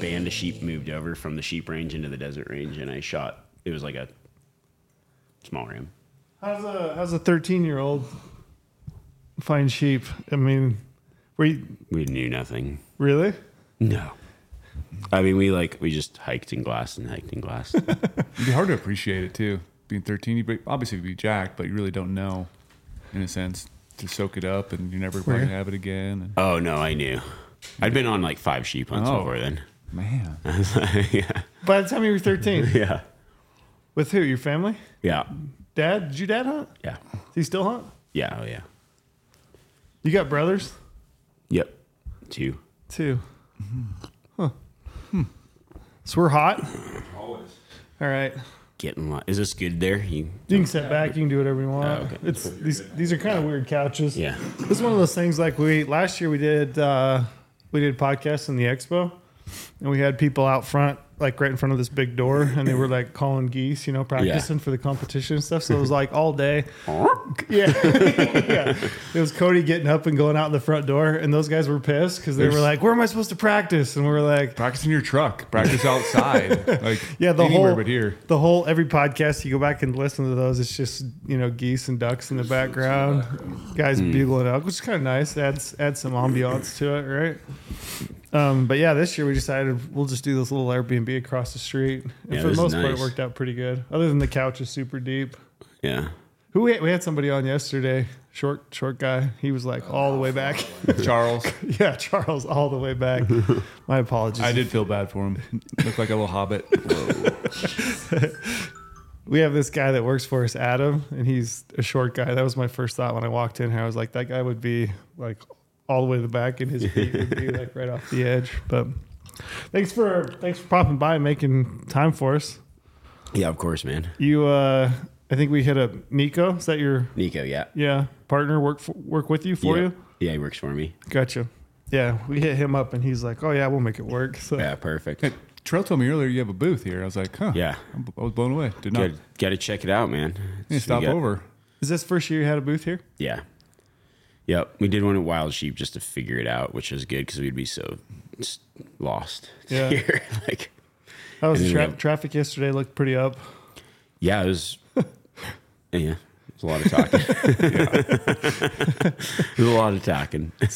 band of sheep moved over from the sheep range into the desert range, and I shot. It was like a small ram. How's a 13-year-old find sheep? I mean, we knew nothing. Really? No. I mean, we just hiked and glassed. It'd be hard to appreciate it too. Being 13, you obviously be jacked, but you really don't know, in a sense, to soak it up, and you're never going to have it again. And... Oh no, I knew. I'd been on like 5 sheep hunts before then. Man. I was like, yeah. By the time you were 13? Yeah. With who? Your family? Yeah. Dad? Did your dad hunt? Yeah. Does he still hunt? Yeah. Oh, yeah. You got brothers? Yep. Two. Mm-hmm. Huh. Hmm. So we're hot? Always. All right. Getting lot. Is this good there? You can sit back. You can do whatever you want. Okay. These are kind of weird couches. Yeah. This is one of those things like last year we did podcasts in the expo, and we had people out front, like right in front of this big door, and they were like calling geese, you know, practicing for the competition and stuff. So it was like all day. Yeah. It was Cody getting up and going out the front door, and those guys were pissed because they were like, where am I supposed to practice? And we were like, practice in your truck, practice outside. Like, yeah, anywhere but here. The whole, every podcast, you go back and listen to those, it's just, you know, geese and ducks in the background, guys bugling up, which is kind of nice. Adds some ambiance to it, right? But yeah, this year we decided we'll just do this little Airbnb across the street. And for the most part, it worked out pretty good. Other than the couch is super deep. Yeah. We had somebody on yesterday, short guy. He was like all the way back. Charles. Yeah, Charles, all the way back. My apologies. I did feel bad for him. Looked like a little hobbit. Whoa. We have this guy that works for us, Adam, and he's a short guy. That was my first thought when I walked in here. I was like, that guy would be like all the way to the back, and his feet would be like right off the edge. But thanks for popping by and making time for us. Yeah, of course, man. You, I think we hit up Nico. Is that your Nico? Yeah, yeah. Partner work with you for you. Yeah, he works for me. Gotcha. Yeah, we hit him up, and he's like, "Oh yeah, we'll make it work." So yeah, perfect. Hey, Terrell told me earlier you have a booth here. I was like, "Huh?" Yeah, I was blown away. Did not. Got to check it out, man. Hey, stop over. Is this first year you had a booth here? Yeah. Yep, we did one at Wild Sheep just to figure it out, which was good because we'd be so lost here. Like, that was traffic yesterday looked pretty up. Yeah, it was. Yeah, it was a lot of talking. It was a lot of talking. And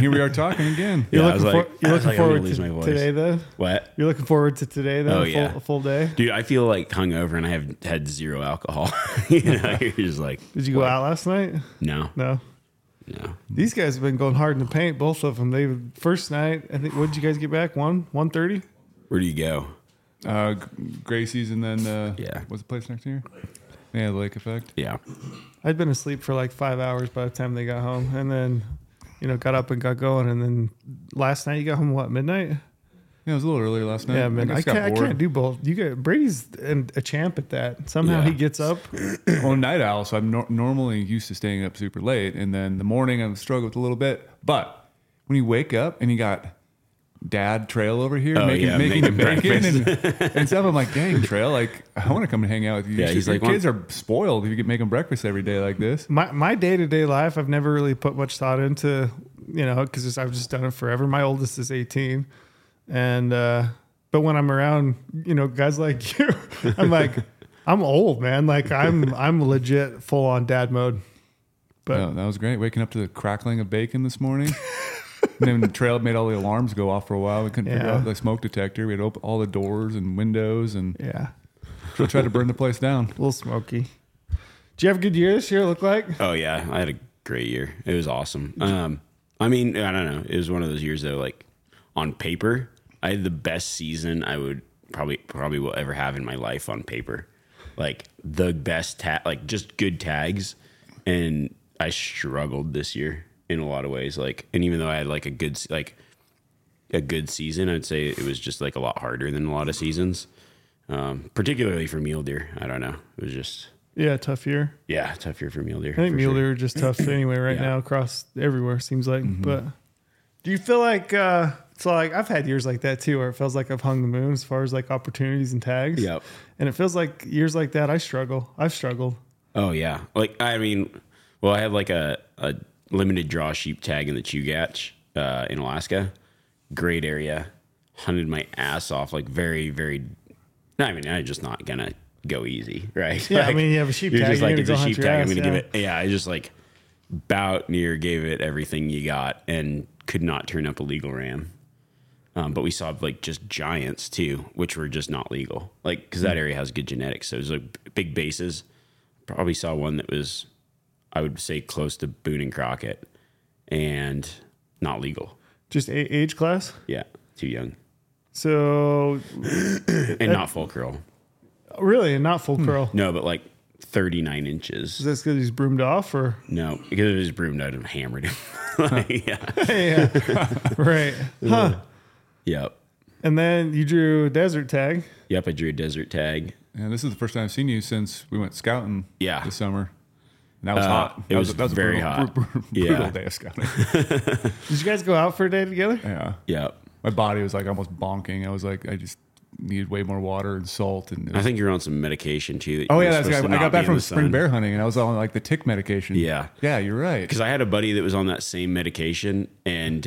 here we are talking again. Yeah, You're looking forward to today, though. What? You're looking forward to today, though. Oh, a full day, dude. I feel like hungover, and I have had zero alcohol. You know, you're just like. Did you go out last night? No. No. These guys have been going hard in the paint, both of them. They first night, I think. What did you guys get back? 1:30. Where do you go? Gracie's, and then what's the place next to here? Yeah, the Lake Effect. Yeah, I'd been asleep for like 5 hours by the time they got home, and then got up and got going, and then last night you got home what midnight? Yeah, it was a little earlier last night. Yeah, man, I can't do both. You get Brady's a champ at that. Somehow he gets up. I'm a night owl, so I'm normally used to staying up super late, and then the morning I struggle with a little bit. But when you wake up and you got Dad Trail over here making the bacon and stuff, I'm like, dang Trail, like I want to come and hang out with you. Yeah, he's like, kids are spoiled if you could make them breakfast every day like this. My day to day life, I've never really put much thought into, because I've just done it forever. My oldest is 18. And, but when I'm around, guys like you, I'm like, I'm old, man. Like I'm legit full on dad mode. But that was great. Waking up to the crackling of bacon this morning. And then Trail made all the alarms go off for a while. We couldn't figure out the smoke detector. We had to open all the doors and windows and Trail tried to burn the place down. A little smoky. Did you have a good year this year? Look like? Oh yeah. I had a great year. It was awesome. I mean, I don't know. It was one of those years though, like on paper, I had the best season I would probably will ever have in my life on paper. Like the best like just good tags. And I struggled this year in a lot of ways. Like, and even though I had like a good season, I'd say it was just like a lot harder than a lot of seasons. Particularly for mule deer. I don't know. It was just tough year. Yeah, tough year for mule deer. I think mule deer are just tough anyway right now across everywhere seems like. Mm-hmm. But do you feel like I've had years like that too, where it feels like I've hung the moon as far as like opportunities and tags. Yep. And it feels like years like that, I've struggled. Oh yeah. Like, I mean, well, I had like a limited draw sheep tag in the Chugach, in Alaska, great area. hunted my ass off, like very, very. I mean, I'm just not gonna go easy, right? Yeah, like, I mean, you have a sheep tag. You're just like, it's a sheep tag. I'm gonna give it. Yeah, I just like about near gave it everything you got and could not turn up a legal ram. But we saw like just giants too, which were just not legal. Like, because that area has good genetics, so it was like big bases. Probably saw one that was, I would say, close to Boone and Crockett, and not legal. Just age class? Yeah, too young. So and not full curl. Really, and not full curl. No, but like 39 inches. Is that because he's broomed off, or no? Because if he was broomed, I'd have hammered him. Like, yeah, right, huh? Yep. And then you drew a desert tag. Yep, I drew a desert tag. And this is the first time I've seen you since we went scouting. Yeah. This summer. And that was hot. That was very hot. Brutal day of scouting. Did you guys go out for a day together? Yeah. Yeah. My body was like almost bonking. I was like, I just needed way more water and salt. And I think you're on some medication too. That I got back from spring bear hunting and I was on like the tick medication. Yeah. Yeah, you're right. Because I had a buddy that was on that same medication, and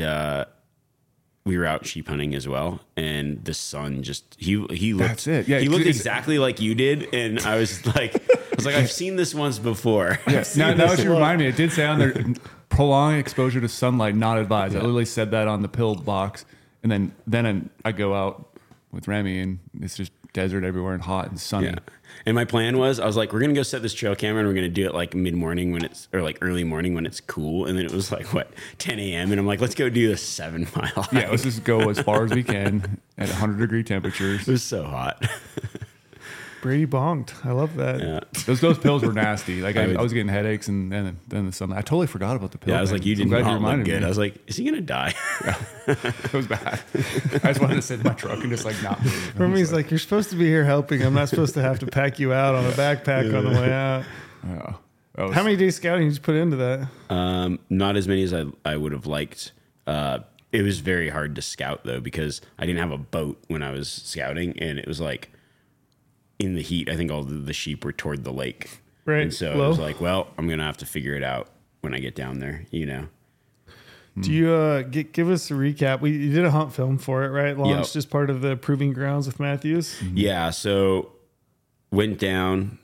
we were out sheep hunting as well, and the sun just he looked. That's it. Yeah, he looked exactly like you did, and I was like, I've seen this once before. Yeah. Now that you remind me, it did say on there, prolonged exposure to sunlight not advised. Yeah. I literally said that on the pill box, and then I go out with Remy, and it's just desert everywhere and hot and sunny. Yeah. And my plan was, I was like, we're gonna go set this trail camera, and we're gonna do it like early morning when it's cool. And then it was like 10 a.m. And I'm like, let's go do a 7 mile hike. Yeah, let's just go as far as we can at 100-degree temperatures. It was so hot. Brady bonked. I love that. Yeah. Those pills were nasty. Like I was getting headaches, and then the sunlight. I totally forgot about the pills. Yeah, I was like, you didn't look good. Me. I was like, is he gonna die? Yeah. It was bad. I just wanted to sit in my truck and just like not move. Remy's like, you're supposed to be here helping. I'm not supposed to have to pack you out on a backpack on the way out. Yeah. How many days scouting did you put into that? Not as many as I would have liked. It was very hard to scout though, because I didn't have a boat when I was scouting, and it was like, in the heat, I think all the sheep were toward the lake. Right. And so I was like, well, I'm going to have to figure it out when I get down there, you know. Do you give us a recap? You did a hunt film for it, right? Launched as part of the Proving Grounds with Matthews. Mm-hmm. Yeah, so went down.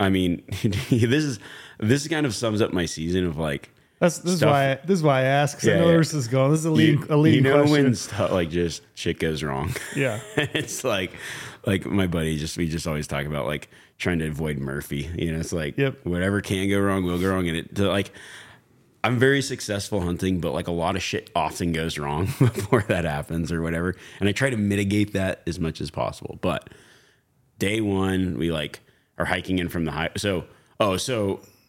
I mean, this kind of sums up my season of like, this is why I ask, because I know where this is going. This is a leading question. When stuff like just shit goes wrong. Yeah. It's like my buddy, we always talk about like trying to avoid Murphy. You know, it's like whatever can go wrong will go wrong. And I'm very successful hunting, but like a lot of shit often goes wrong before that happens or whatever. And I try to mitigate that as much as possible. But day one, we like are hiking in from the high. So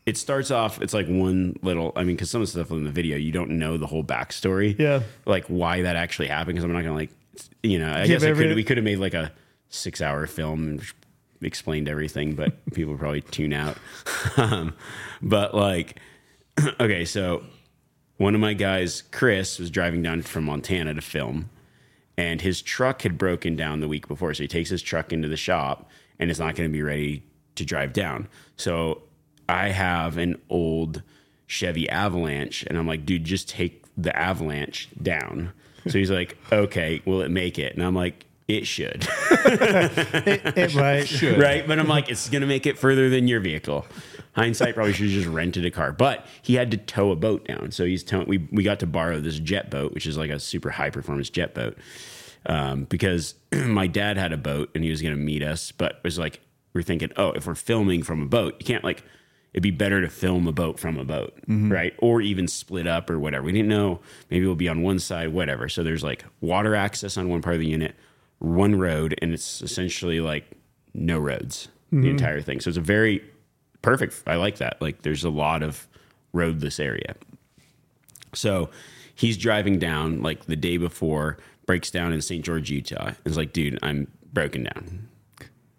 it starts off, it's like one little, I mean, because some of the stuff in the video, you don't know the whole backstory. Yeah. Like why that actually happened, because I'm not going to like, you know, I guess we could have made like a 6-hour film and explained everything, but people would probably tune out. But like, okay, so one of my guys, Chris, was driving down from Montana to film, and his truck had broken down the week before. So he takes his truck into the shop, and it's not going to be ready to drive down. So I have an old Chevy Avalanche, and I'm like, dude, just take the Avalanche down. So he's like, okay, will it make it? And I'm like, it should. it might. Should. Right? But I'm like, it's going to make it further than your vehicle. Hindsight, probably should have just rented a car. But he had to tow a boat down. So he's towing. We got to borrow this jet boat, which is like a super high-performance jet boat, because my dad had a boat, and he was going to meet us. But it was like, we're thinking, oh, if we're filming from a boat, you can't like... It'd be better to film a boat from a boat, right? Or even split up or whatever. We didn't know. Maybe we'll be on one side, whatever. So there's like water access on one part of the unit, one road, and it's essentially like no roads, the entire thing. So it's a very perfect. I like that. Like there's a lot of roadless area. So he's driving down like the day before, breaks down in St. George, Utah. It's like, dude, I'm broken down.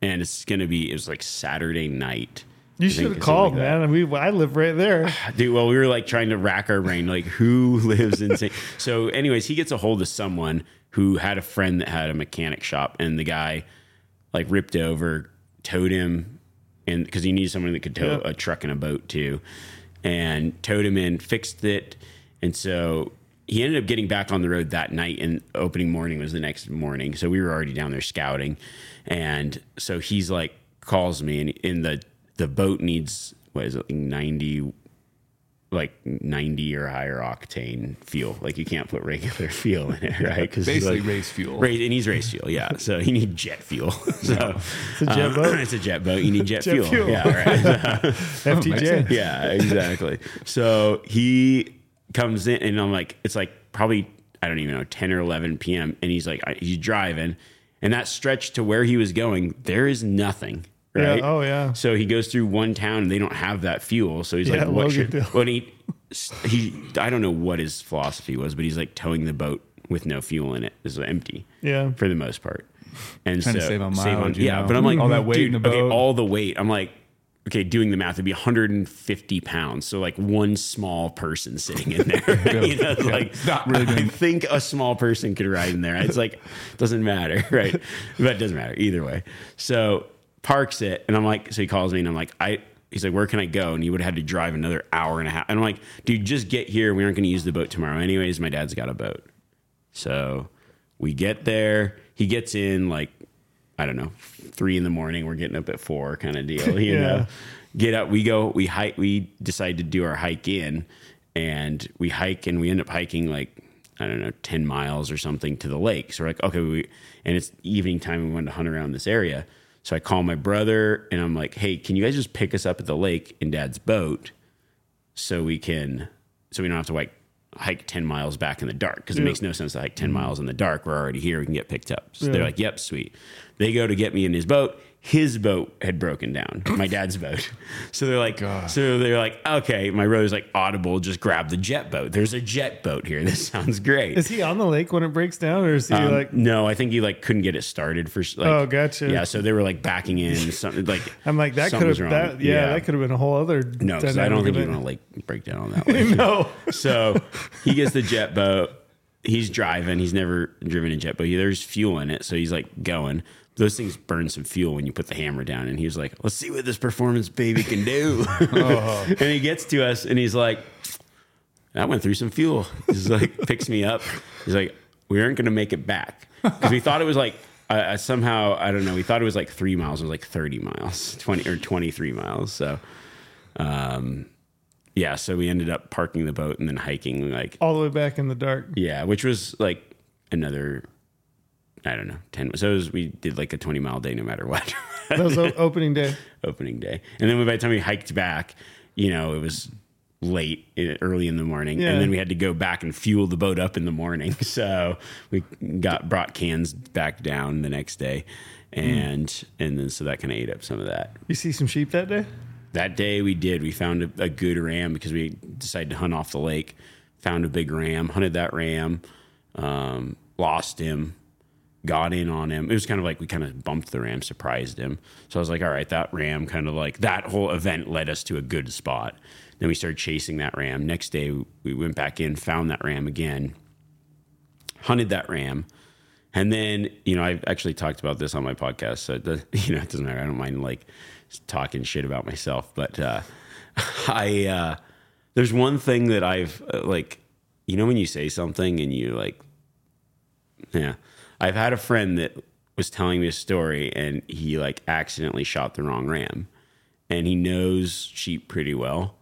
And it was like Saturday night. You should have called, like man. I live right there. Dude, well, we were like trying to rack our brain, like who lives in St. So anyways, he gets a hold of someone who had a friend that had a mechanic shop, and the guy like ripped over, towed him in, because he needed someone that could tow a truck and a boat too, and towed him in, fixed it. And so he ended up getting back on the road that night, and opening morning was the next morning. So we were already down there scouting. And so he's like, calls me, and in the boat needs, what is it, like 90 or higher octane fuel. Like, you can't put regular fuel in it, right? Because basically, like, race fuel. And he's race fuel, yeah. So you need jet fuel. So it's a jet boat. It's a jet boat. You need jet fuel. Yeah, right. FTJ. Yeah, exactly. So he comes in, and I'm like, it's like probably, I don't even know, 10 or 11 p.m. And he's like, he's driving, and that stretch to where he was going, there is nothing. Right? Yeah, oh, yeah. So he goes through one town and they don't have that fuel. So he's like, what should... Well, he, I don't know what his philosophy was, but he's like towing the boat with no fuel in it. It's empty. Yeah. For the most part. And trying so... to save on mileage. Yeah, know. But I'm like... All that weight in the boat. Okay, all the weight. I'm like... Okay, doing the math, it'd be 150 pounds. So like one small person sitting in there. You know, yeah, like not really I think a small person could ride in there. It's like, doesn't matter, right? But it doesn't matter either way. So parks it, and I'm like, so he calls me, and I'm like, he's like, where can I go? And he would have had to drive another hour and a half. And I'm like, dude, just get here. We aren't going to use the boat tomorrow anyways. My dad's got a boat. So we get there. He gets in like, I don't know, 3 a.m. We're getting up at 4 kind of deal, you know, get up, we go, we hike, we decide to do our hike in, and we hike, and we end up hiking like, I don't know, 10 miles or something to the lake. So we're like, okay, and it's evening time. We wanted to hunt around this area. So I call my brother, and I'm like, hey, can you guys just pick us up at the lake in dad's boat so we don't have to like hike 10 miles back in the dark, because it makes no sense to hike 10 miles in the dark. We're already here. We can get picked up. So they're like, yep, sweet. They go to get me in his boat. His boat had broken down, my dad's boat. So they're like, okay, my brother's like, audible, just grab the jet boat. There's a jet boat here. This sounds great. Is he on the lake when it breaks down, or is he like? No, I think he like couldn't get it started for. Like, oh, gotcha. Yeah, so they were like backing in something like. I'm like, that could have. That could have been a whole other. No, because I don't think you want to like break down on that way. No. So he gets the jet boat. He's driving. He's never driven a jet boat. There's fuel in it, so he's like going. Those things burn some fuel when you put the hammer down. And he was like, let's see what this performance baby can do. And he gets to us, and he's like, that went through some fuel. He's like, picks me up. He's like, we aren't going to make it back. Because we thought it was like, somehow, I don't know, we thought it was like 3 miles. It was like 30 miles, 20 or 23 miles. So, yeah, so we ended up parking the boat and then hiking. Like all the way back in the dark. Yeah, which was like another... I don't know, 10. So we did like a 20-mile day no matter what. That was opening day. Opening day. And then by the time we hiked back, you know, it was late, early in the morning. Yeah. And then we had to go back and fuel the boat up in the morning. So we brought cans back down the next day. And then so that kind of ate up some of that. You see some sheep that day? That day we did. We found a good ram because we decided to hunt off the lake. Found a big ram, hunted that ram, lost him. Got in on him. It was kind of like we kind of bumped the ram, surprised him. So I was like, all right, that ram kind of like that whole event led us to a good spot. Then we started chasing that ram. Next day, we went back in, found that ram again, hunted that ram. And then, you know, I've actually talked about this on my podcast. So, it doesn't matter. I don't mind like talking shit about myself. But I there's one thing that I've like, you know, when you say something and you like, yeah. I've had a friend that was telling me a story, and he like accidentally shot the wrong ram, and he knows sheep pretty well.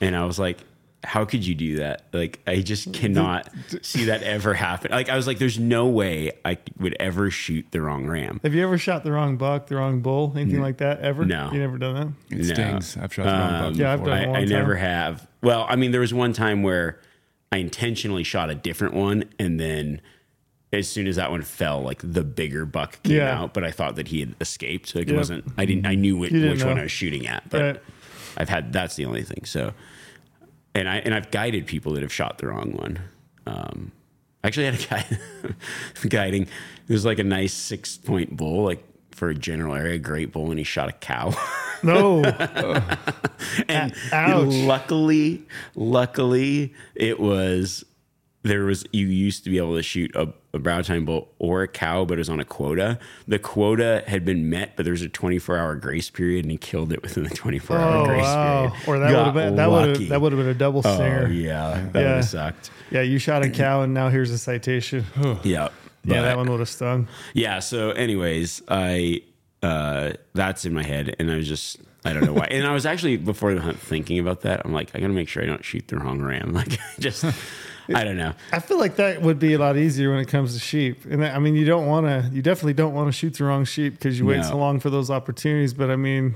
And I was like, how could you do that? Like, I just cannot see that ever happen. Like, I was like, there's no way I would ever shoot the wrong ram. Have you ever shot the wrong buck, the wrong bull, anything like that ever? No. You never done that? It stings. I've shot the wrong buck. Yeah, I've done it I never have. Well, I mean, there was one time where I intentionally shot a different one, and then as soon as that one fell, like the bigger buck came out, but I thought that he had escaped. Like it wasn't, I knew which one I was shooting at, but that's the only thing. So, and I've guided people that have shot the wrong one. I actually had a guy guiding. It was like a nice 6-point bull, like for a general area, great bull. And he shot a cow. No. And luckily it was there was, you used to be able to shoot a brow tine bull or a cow, but it was on a quota. The quota had been met, but there was a 24-hour grace period, and he killed it within the 24-hour grace period. Or that would have been a double stinger. Oh, yeah. That would have sucked. Yeah, you shot a cow, and now here's a citation. Yeah. But, yeah, that one would have stung. Yeah, so anyways, I that's in my head, and I was just... I don't know why. And I was actually, before the hunt, thinking about that. I'm like, I got to make sure I don't shoot the wrong ram. Like, I don't know. I feel like that would be a lot easier when it comes to sheep. And I mean, you definitely don't want to shoot the wrong sheep because you wait so long for those opportunities. But I mean,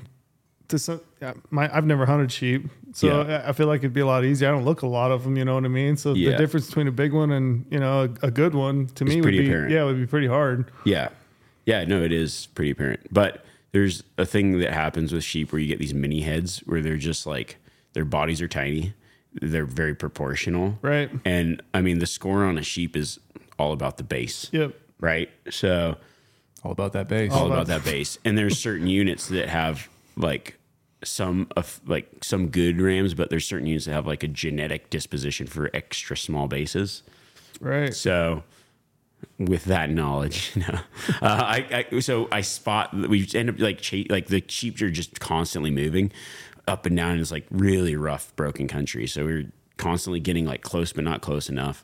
I've never hunted sheep. So I feel like it'd be a lot easier. I don't look a lot of them, you know what I mean? So the difference between a big one and, you know, a good one to me would be, it would be pretty hard. Yeah. Yeah, no, it is pretty apparent. But there's a thing that happens with sheep where you get these mini heads where they're just like, their bodies are tiny. They're very proportional. Right. And I mean, the score on a sheep is all about the base. Yep. Right. So all about that base, And there's certain units that have like some good rams, but there's certain units that have like a genetic disposition for extra small bases. Right. So with that knowledge, I spot, we end up like the sheep are just constantly moving up and down, and it's like really rough, broken country. So we were constantly getting like close, but not close enough.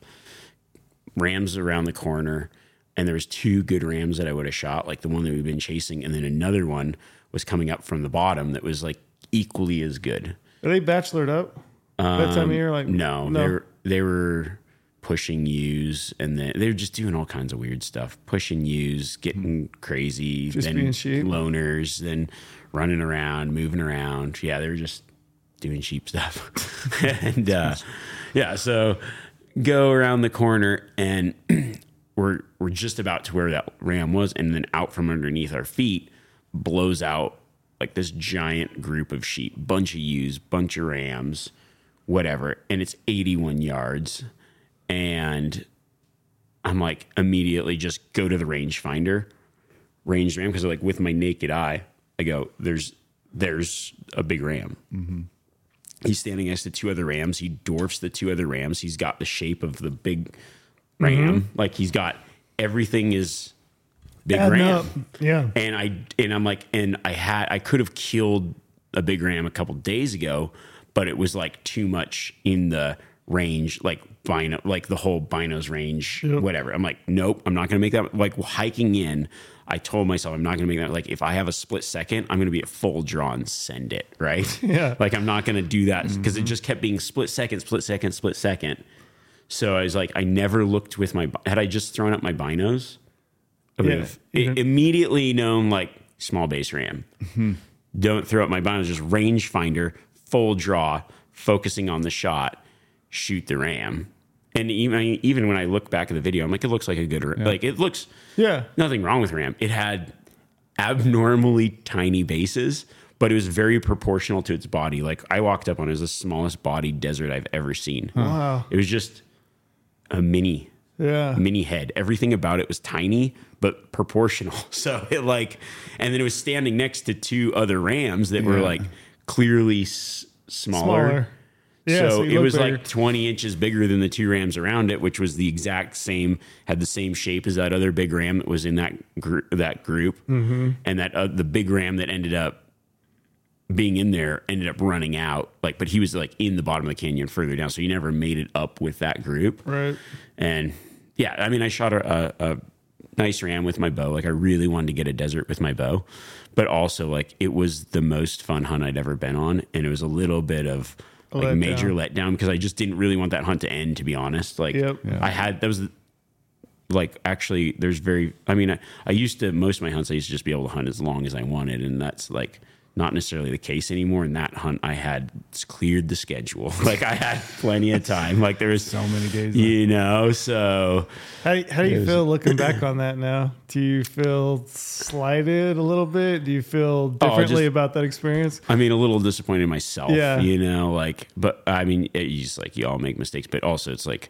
Rams around the corner, and there was two good rams that I would have shot, like the one that we've been chasing, and then another one was coming up from the bottom that was like equally as good. Are they bachelored up? That time of year, like no. They were pushing ewes, and then they were just doing all kinds of weird stuff, pushing ewes, getting crazy, just then being sheep. Loners, then running around, moving around. Yeah, they were just doing sheep stuff. And so go around the corner, and we're just about to where that ram was, and then out from underneath our feet blows out like this giant group of sheep, bunch of ewes, bunch of rams, whatever, and it's 81 yards. And I'm like, immediately just go to the rangefinder, range ram, because like with my naked eye, I go, there's a big ram. Mm-hmm. He's standing next to two other rams. He dwarfs the two other rams. He's got the shape of the big ram. Mm-hmm. Like he's got everything is big ram. Up. Yeah. And I could have killed a big ram a couple days ago, but it was like too much in the range, like bino, like the whole binos range, whatever. I'm like, nope, I'm not going to make that. Like hiking in, I told myself I'm not going to make that. Like if I have a split second, I'm going to be at full draw and send it, right? Yeah. Like I'm not going to do that because it just kept being split second. So I was like, I never looked with my, had I just thrown up my binos, I would have immediately known like small base ram. Mm-hmm. Don't throw up my binos, just range finder, full draw, focusing on the shot. Shoot the ram. And even when I look back at the video, I'm like, it looks like a good ram. Like it looks nothing wrong with ram. It had abnormally tiny bases, but it was very proportional to its body. Like I walked up on it, it was the smallest body desert I've ever seen. Wow. It was just a mini head. Everything about it was tiny, but proportional. So it like, and then it was standing next to two other rams that were like clearly smaller. Yeah, so it was bigger. Like 20 inches bigger than the two rams around it, which was the exact same, had the same shape as that other big ram that was in that group. Mm-hmm. And that the big ram that ended up being in there ended up running out. Like, but he was like in the bottom of the canyon further down. So he never made it up with that group. Right. And yeah, I mean, I shot a nice ram with my bow. Like I really wanted to get a desert with my bow, but also like it was the most fun hunt I'd ever been on. And it was a little bit of like letdown because I just didn't really want that hunt to end, to be honest. Like I used to, most of my hunts, I used to just be able to hunt as long as I wanted. And that's like not necessarily the case anymore. And that hunt I had cleared the schedule. Like I had plenty of time. Like there was so many days, you know, so. How do you feel looking back on that now? Do you feel slighted a little bit? Do you feel differently about that experience? I mean, a little disappointed in myself, you know, like, but I mean, you just like, you all make mistakes, but also it's like,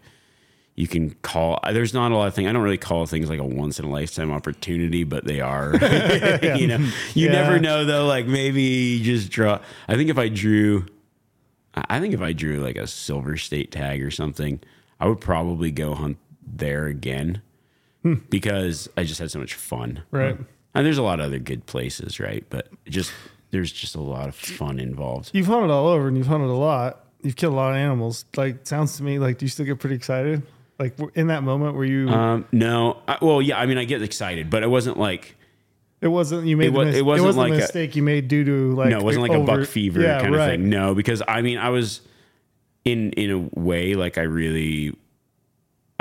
you can call, there's not a lot of things. I don't really call things like a once in a lifetime opportunity, but they are, you know, you never know though. Like maybe just draw. I think if I drew like a Silver State tag or something, I would probably go hunt there again because I just had so much fun. Right. And there's a lot of other good places, right? But just there's just a lot of fun involved. You've hunted all over and you've hunted a lot. You've killed a lot of animals. Like, sounds to me like, do you still get pretty excited? Like, in that moment, were you... No. Well, yeah, I mean, I get excited, but it wasn't like... It wasn't like a mistake you made due to like... No, it wasn't like a buck fever kind of thing. No, because I mean, I was in a way like I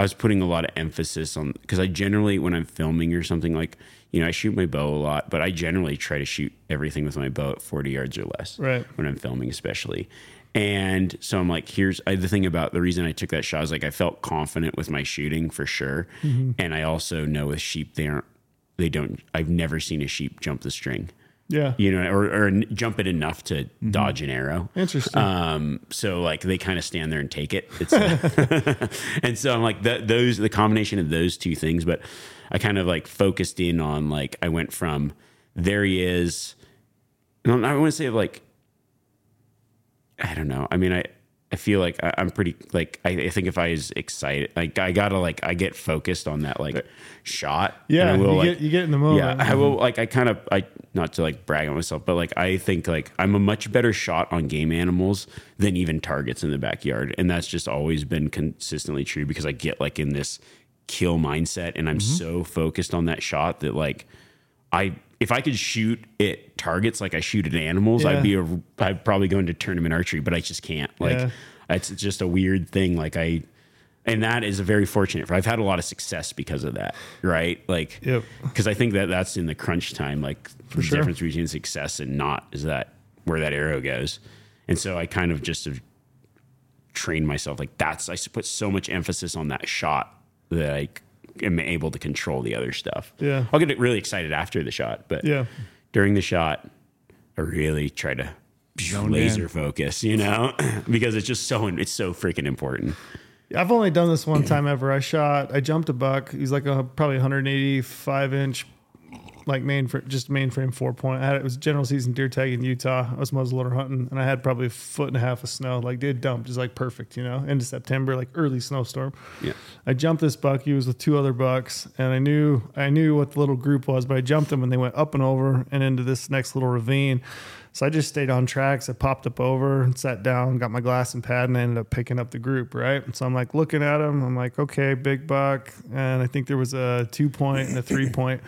was putting a lot of emphasis on, because I generally, when I'm filming or something, like, you know, I shoot my bow a lot, but I generally try to shoot everything with my bow at 40 yards or less when I'm filming, especially. And so I'm like, the thing about the reason I took that shot is like, I felt confident with my shooting for sure. Mm-hmm. And I also know with sheep, I've never seen a sheep jump the string. Yeah. You know, or jump it enough to dodge an arrow. Interesting. So like they kind of stand there and take it. And so I'm like the combination of those two things, but I kind of like focused in on like, I went from there he is. And I want to say like, I don't know. I mean, I feel like I'm pretty, like, I think if I was excited, like, I gotta, like, I get focused on that, like, shot. Yeah, and I will, you get in the moment. Yeah, I will, like, I not to, like, brag on myself, but, like, I think, like, I'm a much better shot on game animals than even targets in the backyard. And that's just always been consistently true because I get, like, in this kill mindset and I'm so focused on that shot that, like, if I could shoot at targets like I shoot at animals, I'd probably go into tournament archery, but I just can't. Like, it's just a weird thing. Like and that is a very fortunate. I've had a lot of success because of that, right? Like, because I think that's in the crunch time. Like, the difference between success and not is that where that arrow goes. And so I kind of just have trained myself. Like, I put so much emphasis on that shot that I'm able to control the other stuff. Yeah. I'll get really excited after the shot, but during the shot, I really try to laser focus, you know, because it's so freaking important. I've only done this one time ever. I jumped a buck. He's like probably 185 inch, like mainframe 4-point. It was general season deer tag in Utah. I was muzzleloader hunting and I had probably a foot and a half of snow. Like, dude, dumped just like perfect, you know, end of September, like early snowstorm. Yeah. I jumped this buck. He was with two other bucks and I knew what the little group was, but I jumped them and they went up and over and into this next little ravine. So I just stayed on tracks. I popped up over and sat down, got my glass and pad, and I ended up picking up the group, right? So I'm like looking at him. I'm like, okay, big buck. And I think there was a 2-point and a 3-point.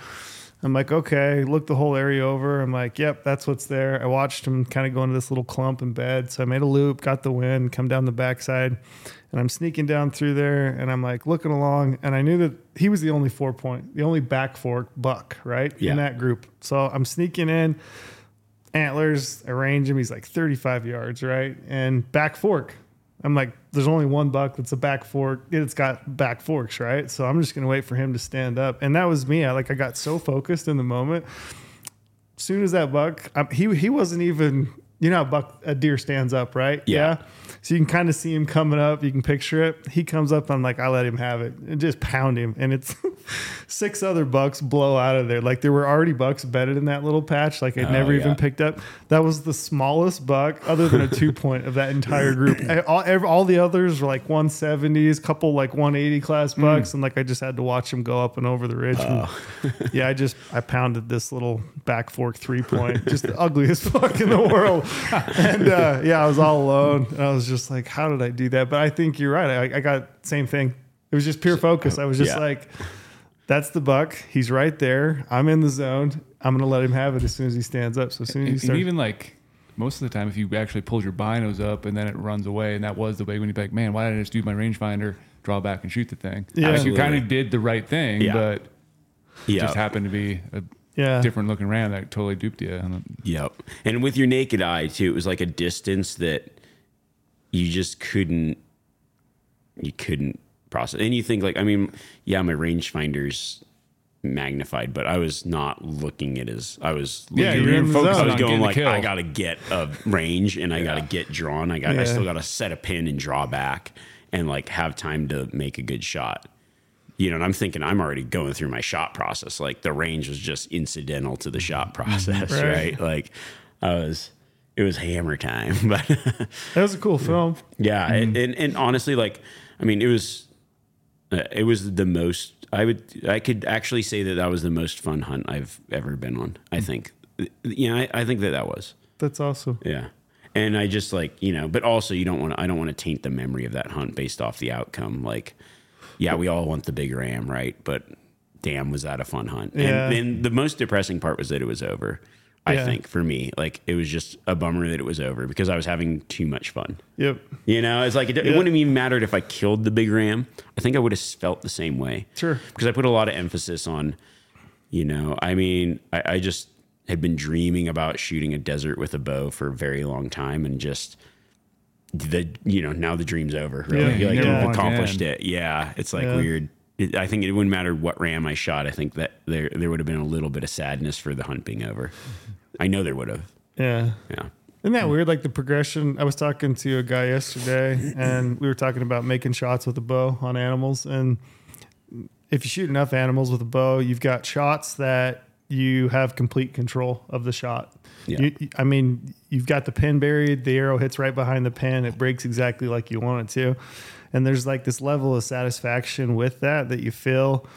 I'm like, okay, look the whole area over. I'm like, yep, that's what's there. I watched him kind of go into this little clump in bed. So I made a loop, got the wind, come down the backside, and I'm sneaking down through there, and I'm like looking along, and I knew that he was the only 4-point, the only back fork buck, right, in that group. So I'm sneaking in, antlers, I range him. He's like 35 yards, right, and back fork. I'm like, there's only one buck that's a back fork. It's got back forks, right? So I'm just going to wait for him to stand up. And that was me. I got so focused in the moment. As soon as that buck, he wasn't even, you know how a deer stands up, right? Yeah. So you can kind of see him coming up. You can picture it. He comes up. I'm like, I let him have it and just pound him. And it's 6 other bucks blow out of there. Like, there were already bucks bedded in that little patch. Like, I'd never even picked up. That was the smallest buck other than a 2-point of that entire group. All the others were like 170s, couple like 180 class bucks. And like, I just had to watch him go up and over the ridge. And I pounded this little back fork 3-point, just the ugliest buck in the world. And I was all alone. And I was just like, how did I do that? But I think you're right. I got same thing. It was just pure focus. I was just like, that's the buck. He's right there. I'm in the zone. I'm going to let him have it as soon as he stands up. So as soon as he starts. And even like most of the time, if you actually pulled your binos up and then it runs away, and that was the way when you're like, man, why didn't I just do my rangefinder, draw back and shoot the thing? Yeah. Like, you kind of did the right thing, but it just happened to be a different looking ram that totally duped you. Yep. And with your naked eye too, it was like a distance that you just couldn't process. And you think like, I mean, my rangefinder's magnified, but I was not looking at his, I was focused. I was going like, I got to get a range and I got to get drawn. I still got to set a pin and draw back and like have time to make a good shot. You know, and I'm thinking I'm already going through my shot process. Like the range was just incidental to the shot process, right? Like it was hammer time, but that was a cool film. Yeah. And honestly, like I mean, it was the most. I could actually say that was the most fun hunt I've ever been on. I think, I think that was. That's awesome. Yeah, and I just but also I don't want to taint the memory of that hunt based off the outcome. Like, yeah, we all want the big ram, right? But damn, was that a fun hunt? Yeah. And the most depressing part was that it was over. I think for me, it was just a bummer that it was over because I was having too much fun. Yep. It's it wouldn't have even mattered if I killed the big ram. I think I would have felt the same way. Sure. Because I put a lot of emphasis on, I just had been dreaming about shooting a desert with a bow for a very long time and just now the dream's over. Really. Yeah. You've accomplished it. Yeah. It's weird. I think it wouldn't matter what ram I shot. I think that there would have been a little bit of sadness for the hunt being over. I know there would have. Yeah. Yeah. Isn't that weird? The progression. I was talking to a guy yesterday and we were talking about making shots with a bow on animals. And if you shoot enough animals with a bow, you've got shots that you have complete control of the shot. Yeah. You've got the pin buried, the arrow hits right behind the pin. It breaks exactly like you want it to. And there's this level of satisfaction with that you feel.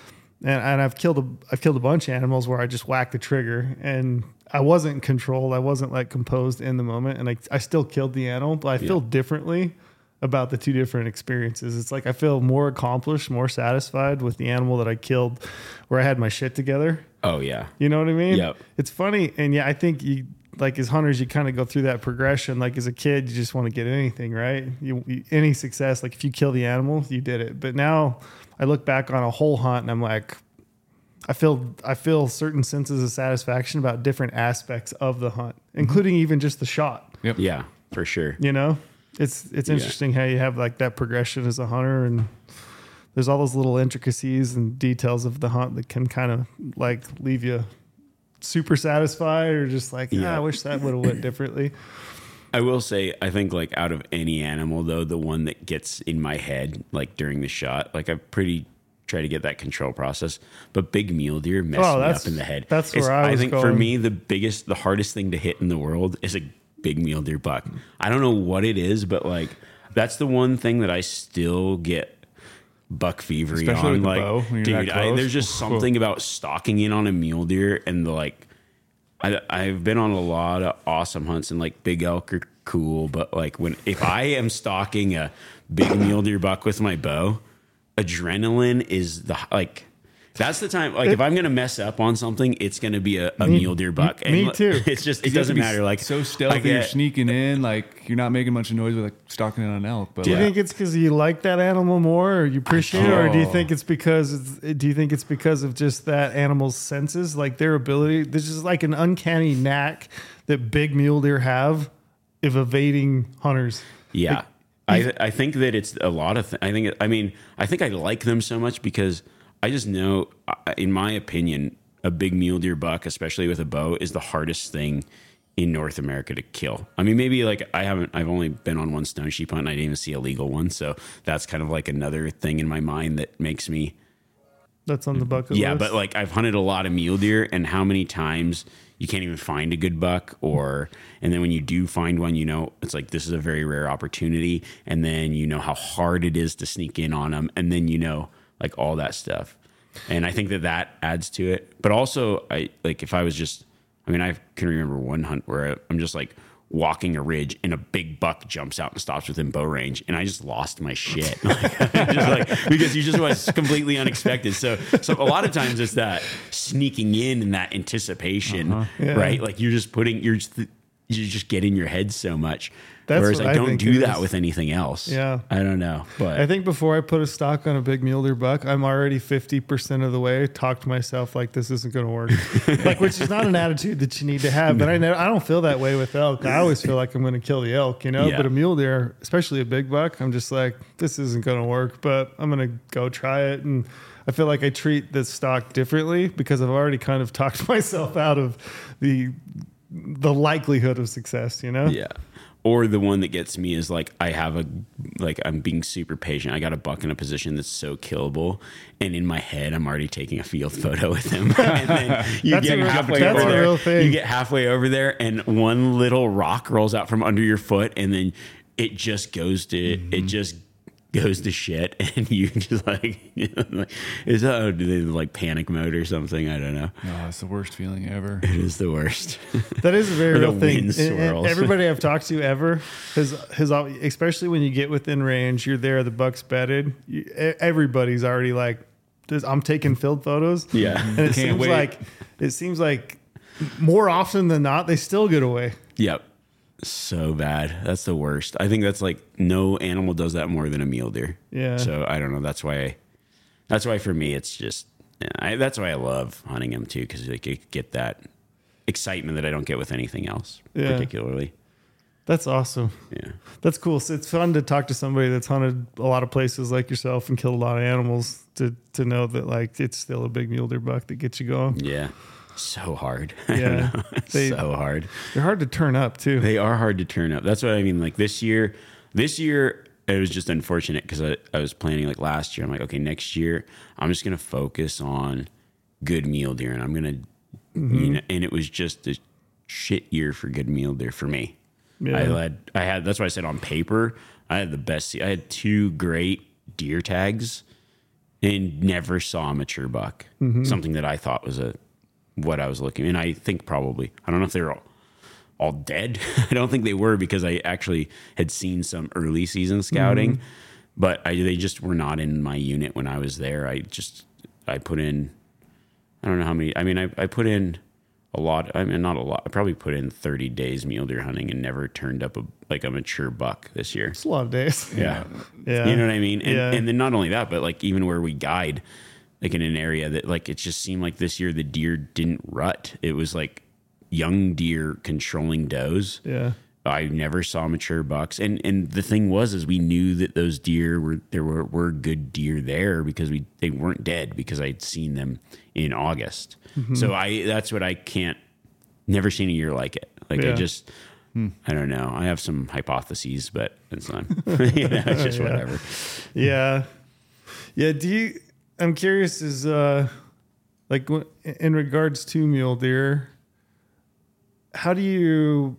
And I've killed a bunch of animals where I just whacked the trigger and I wasn't controlled. I wasn't composed in the moment. And I still killed the animal, but I feel differently about the two different experiences. It's I feel more accomplished, more satisfied with the animal that I killed where I had my shit together. Oh yeah. You know what I mean? Yep. It's funny. And I think you, as hunters, you kind of go through that progression. As a kid, you just want to get anything, right? You any success. If you kill the animal, you did it. But now I look back on a whole hunt and I'm I feel certain senses of satisfaction about different aspects of the hunt, including even just the shot. Yep. Yeah, for sure. It's interesting how you have that progression as a hunter, and there's all those little intricacies and details of the hunt that can kind of leave you super satisfied or just I wish that would have went differently. I will say, I think out of any animal though, the one that gets in my head during the shot, I pretty try to get that control process, but big mule deer messed me up in the head. That's where I think going. For me, the hardest thing to hit in the world is a big mule deer buck. I don't know what it is, but that's the one thing that I still get buck fever on. There's just something about stalking in on a mule deer and I've been on a lot of awesome hunts and big elk are cool, but if I am stalking a big mule deer buck with my bow, adrenaline is that's the time. If I'm gonna mess up on something, it's gonna be a mule deer buck. And me too. It's just it doesn't matter. So stealthy, you're sneaking in. You're not making much of noise with stalking in an elk. But do you think it's because you like that animal more, or you appreciate it, or do you think it's because of just that animal's senses, their ability? This is an uncanny knack that big mule deer have of evading hunters. Yeah, I think that it's a lot of. I think I like them so much because. I just know, in my opinion, a big mule deer buck, especially with a bow, is the hardest thing in North America to kill. Maybe I've only been on one stone sheep hunt and I didn't even see a legal one. So that's kind of another thing in my mind that makes me. That's on the bucket list. Yeah, but I've hunted a lot of mule deer, and how many times you can't even find a good buck, and then when you do find one, it's this is a very rare opportunity. And then how hard it is to sneak in on them. And then, all that stuff. And I think that adds to it. But also, I can remember one hunt where I'm just walking a ridge and a big buck jumps out and stops within bow range. And I just lost my shit. Because you just was completely unexpected. So a lot of times it's that sneaking in and that anticipation, right? You just get in your head so much. Whereas I don't do that with anything else. Yeah. I don't know. But I think before I put a stock on a big mule deer buck, I'm already 50% of the way talked to myself this isn't going to work. Which is not an attitude that you need to have. But I don't feel that way with elk. I always feel I'm going to kill the elk, Yeah. But a mule deer, especially a big buck, I'm just this isn't going to work, but I'm going to go try it. And I feel I treat this stock differently because I've already kind of talked myself out of the likelihood of success, Yeah. Or the one that gets me is I'm being super patient. I got a buck in a position that's so killable, and in my head, I'm already taking a field photo with him. And then you get halfway over there, and one little rock rolls out from under your foot, and then it just goes to goes to shit and you just like, you know, like is that like panic mode or something? I don't know. Oh, it's the worst feeling ever. It is the worst. That is a very real thing. And everybody I've talked to ever has especially when you get within range, you're there, the buck's bedded. Everybody's already like, I'm taking field photos. Yeah. And it seems wait. Like it seems like more often than not, they still get away. Yep. So bad. That's the worst. I think that's like no animal does that more than a mule deer. Yeah. So I don't know. That's why for me, it's just, that's why I love hunting them too. Cause like you get that excitement that I don't get with anything else particularly. That's awesome. Yeah. That's cool. So it's fun to talk to somebody that's hunted a lot of places like yourself and killed a lot of animals to know that like, it's still a big mule deer buck that gets you going. Yeah. So hard. Yeah. So hard. They're hard to turn up too. They are hard to turn up. That's what I mean. Like this year it was just unfortunate because I was planning like last year. I'm like, okay, next year I'm just going to focus on good mule deer and I'm going to, you know, and it was just a shit year for good mule deer for me. Yeah. I had, that's why I said on paper, I had the best. I had two great deer tags and never saw a mature buck. Mm-hmm. Something that I thought was what I was looking, and I think probably, I don't know if they were all dead. I don't think they were because I actually had seen some early season scouting, but they just were not in my unit when I was there. I put in, I don't know how many, I mean, I put in a lot. I mean, not a lot. I probably put in 30 days mule deer hunting and never turned up a mature buck this year. It's a lot of days. Yeah. Yeah. You know what I mean? And then not only that, but like even where we guide, like in an area that like, it just seemed like this year the deer didn't rut. It was like young deer controlling does. Yeah. I never saw mature bucks. And the thing was we knew that those deer were good deer there because they weren't dead because I'd seen them in August. Mm-hmm. So that's what I can't, never seen a year like it. Like I just, I don't know. I have some hypotheses, but it's not, you know, it's just whatever. Yeah. Yeah. I'm curious is like in regards to mule deer, how do you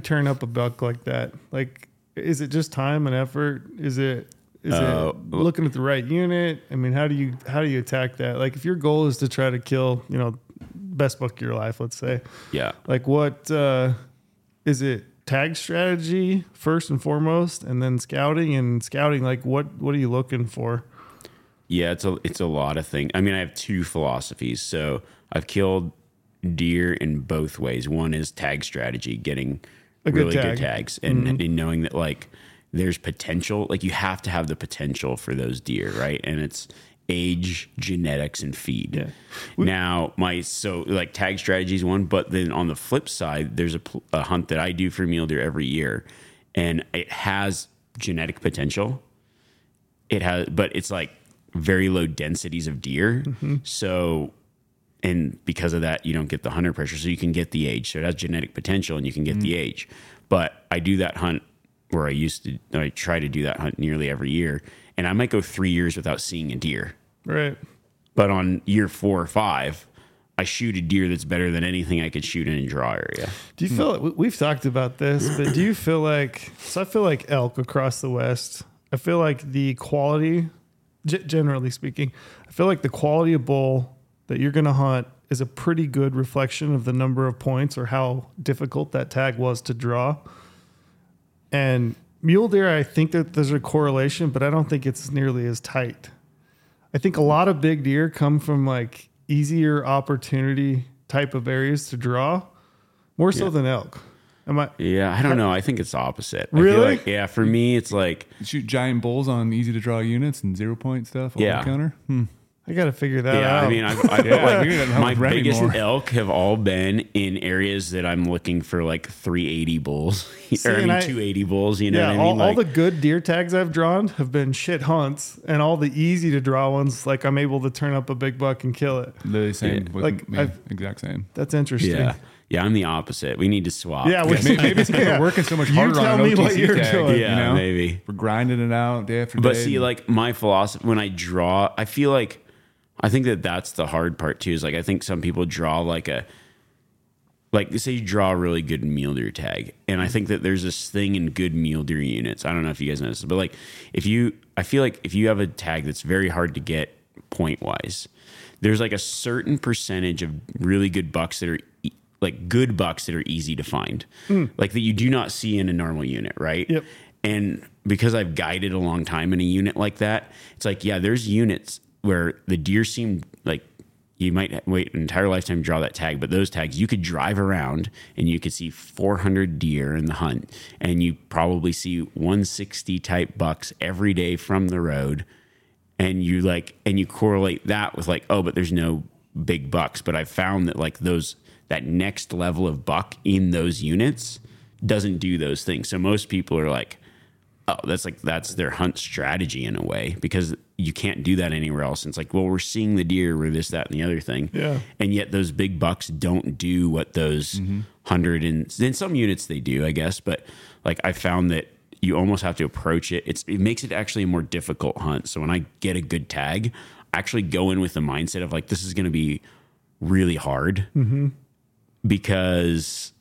turn up a buck like that? Like, is it just time and effort? Is it looking at the right unit? I mean, how do you attack that? Like if your goal is to try to kill, you know, best buck of your life, let's say. Yeah. Like what, is it tag strategy first and foremost, and then scouting? Like what are you looking for? Yeah, it's a lot of things. I mean, I have two philosophies. So I've killed deer in both ways. One is tag strategy, getting really good tags and knowing that like there's potential. Like you have to have the potential for those deer, right? And it's age, genetics, and feed. Yeah. Now, tag strategy is one, but then on the flip side, there's a hunt that I do for mule deer every year, and it has genetic potential. But it's like very low densities of deer. Mm-hmm. So, and because of that, you don't get the hunter pressure. So you can get the age. So it has genetic potential and you can get the age. But I do that hunt where I try to do that hunt nearly every year. And I might go 3 years without seeing a deer. Right. But on year 4 or 5, I shoot a deer that's better than anything I could shoot in a draw area. Do you feel like, we've talked about this, but do you feel like, I feel like elk across the West, I feel like the quality, generally speaking, I feel like the quality of bull that you're going to hunt is a pretty good reflection of the number of points or how difficult that tag was to draw. And mule deer, I think that there's a correlation, but I don't think it's nearly as tight. I think a lot of big deer come from like easier opportunity type of areas to draw more so than elk. I don't know. I think it's the opposite. Really? I feel like, for me, it's like shoot giant bulls on easy to draw units and 0 point stuff on the counter. I got to figure that out. I mean, my biggest elk have all been in areas that I'm looking for like 380 bulls or 280 bulls. You know what I mean? All the good deer tags I've drawn have been shit hunts, and all the easy to draw ones, like I'm able to turn up a big buck and kill it. Literally same. Like me, exact same. That's interesting. Yeah. Yeah, I'm the opposite. We need to swap. Yeah, maybe it's because we're working so much harder on an OTC what you're tag. Doing, yeah, you know? Maybe. We're grinding it out day after day. But see, like my philosophy, when I draw, I feel like, I think that that's the hard part too, is like, I think some people draw like like say you draw a really good mule deer tag. And I think that there's this thing in good mule deer units. I don't know if you guys know this, but like if you I feel like if you have a tag that's very hard to get point-wise, there's like a certain percentage of really good bucks that are like good bucks that are easy to find, like that you do not see in a normal unit, right? Yep. And because I've guided a long time in a unit like that, it's like, yeah, there's units where the deer seem like you might wait an entire lifetime to draw that tag, but those tags, you could drive around and you could see 400 deer in the hunt, and you probably see 160 type bucks every day from the road. And you like, and you correlate that with like, oh, but there's no big bucks. But I found that like those, that next level of buck in those units doesn't do those things. So most people are like, oh, that's like, that's their hunt strategy in a way, because you can't do that anywhere else. And it's like, well, we're seeing the deer, we're this, that, and the other thing. Yeah. And yet those big bucks don't do what those 100 and in some units they do, I guess. But like, I found that you almost have to approach it. It makes it actually a more difficult hunt. So when I get a good tag, I actually go in with the mindset of like, this is going to be really hard because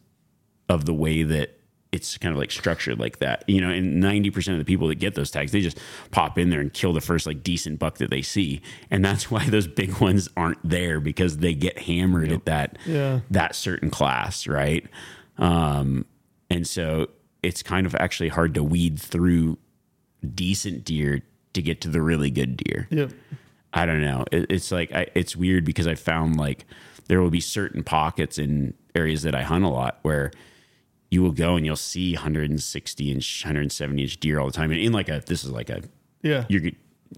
of the way that it's kind of like structured like that, you know, and 90% of the people that get those tags, they just pop in there and kill the first like decent buck that they see. And that's why those big ones aren't there, because they get hammered at that, that certain class. Right. And so it's kind of actually hard to weed through decent deer to get to the really good deer. Yep. I don't know. It's like, it's weird because I found like there will be certain pockets in areas that I hunt a lot where you will go and you'll see 160 inch, 170 inch deer all the time. And in like a, this is like a, you're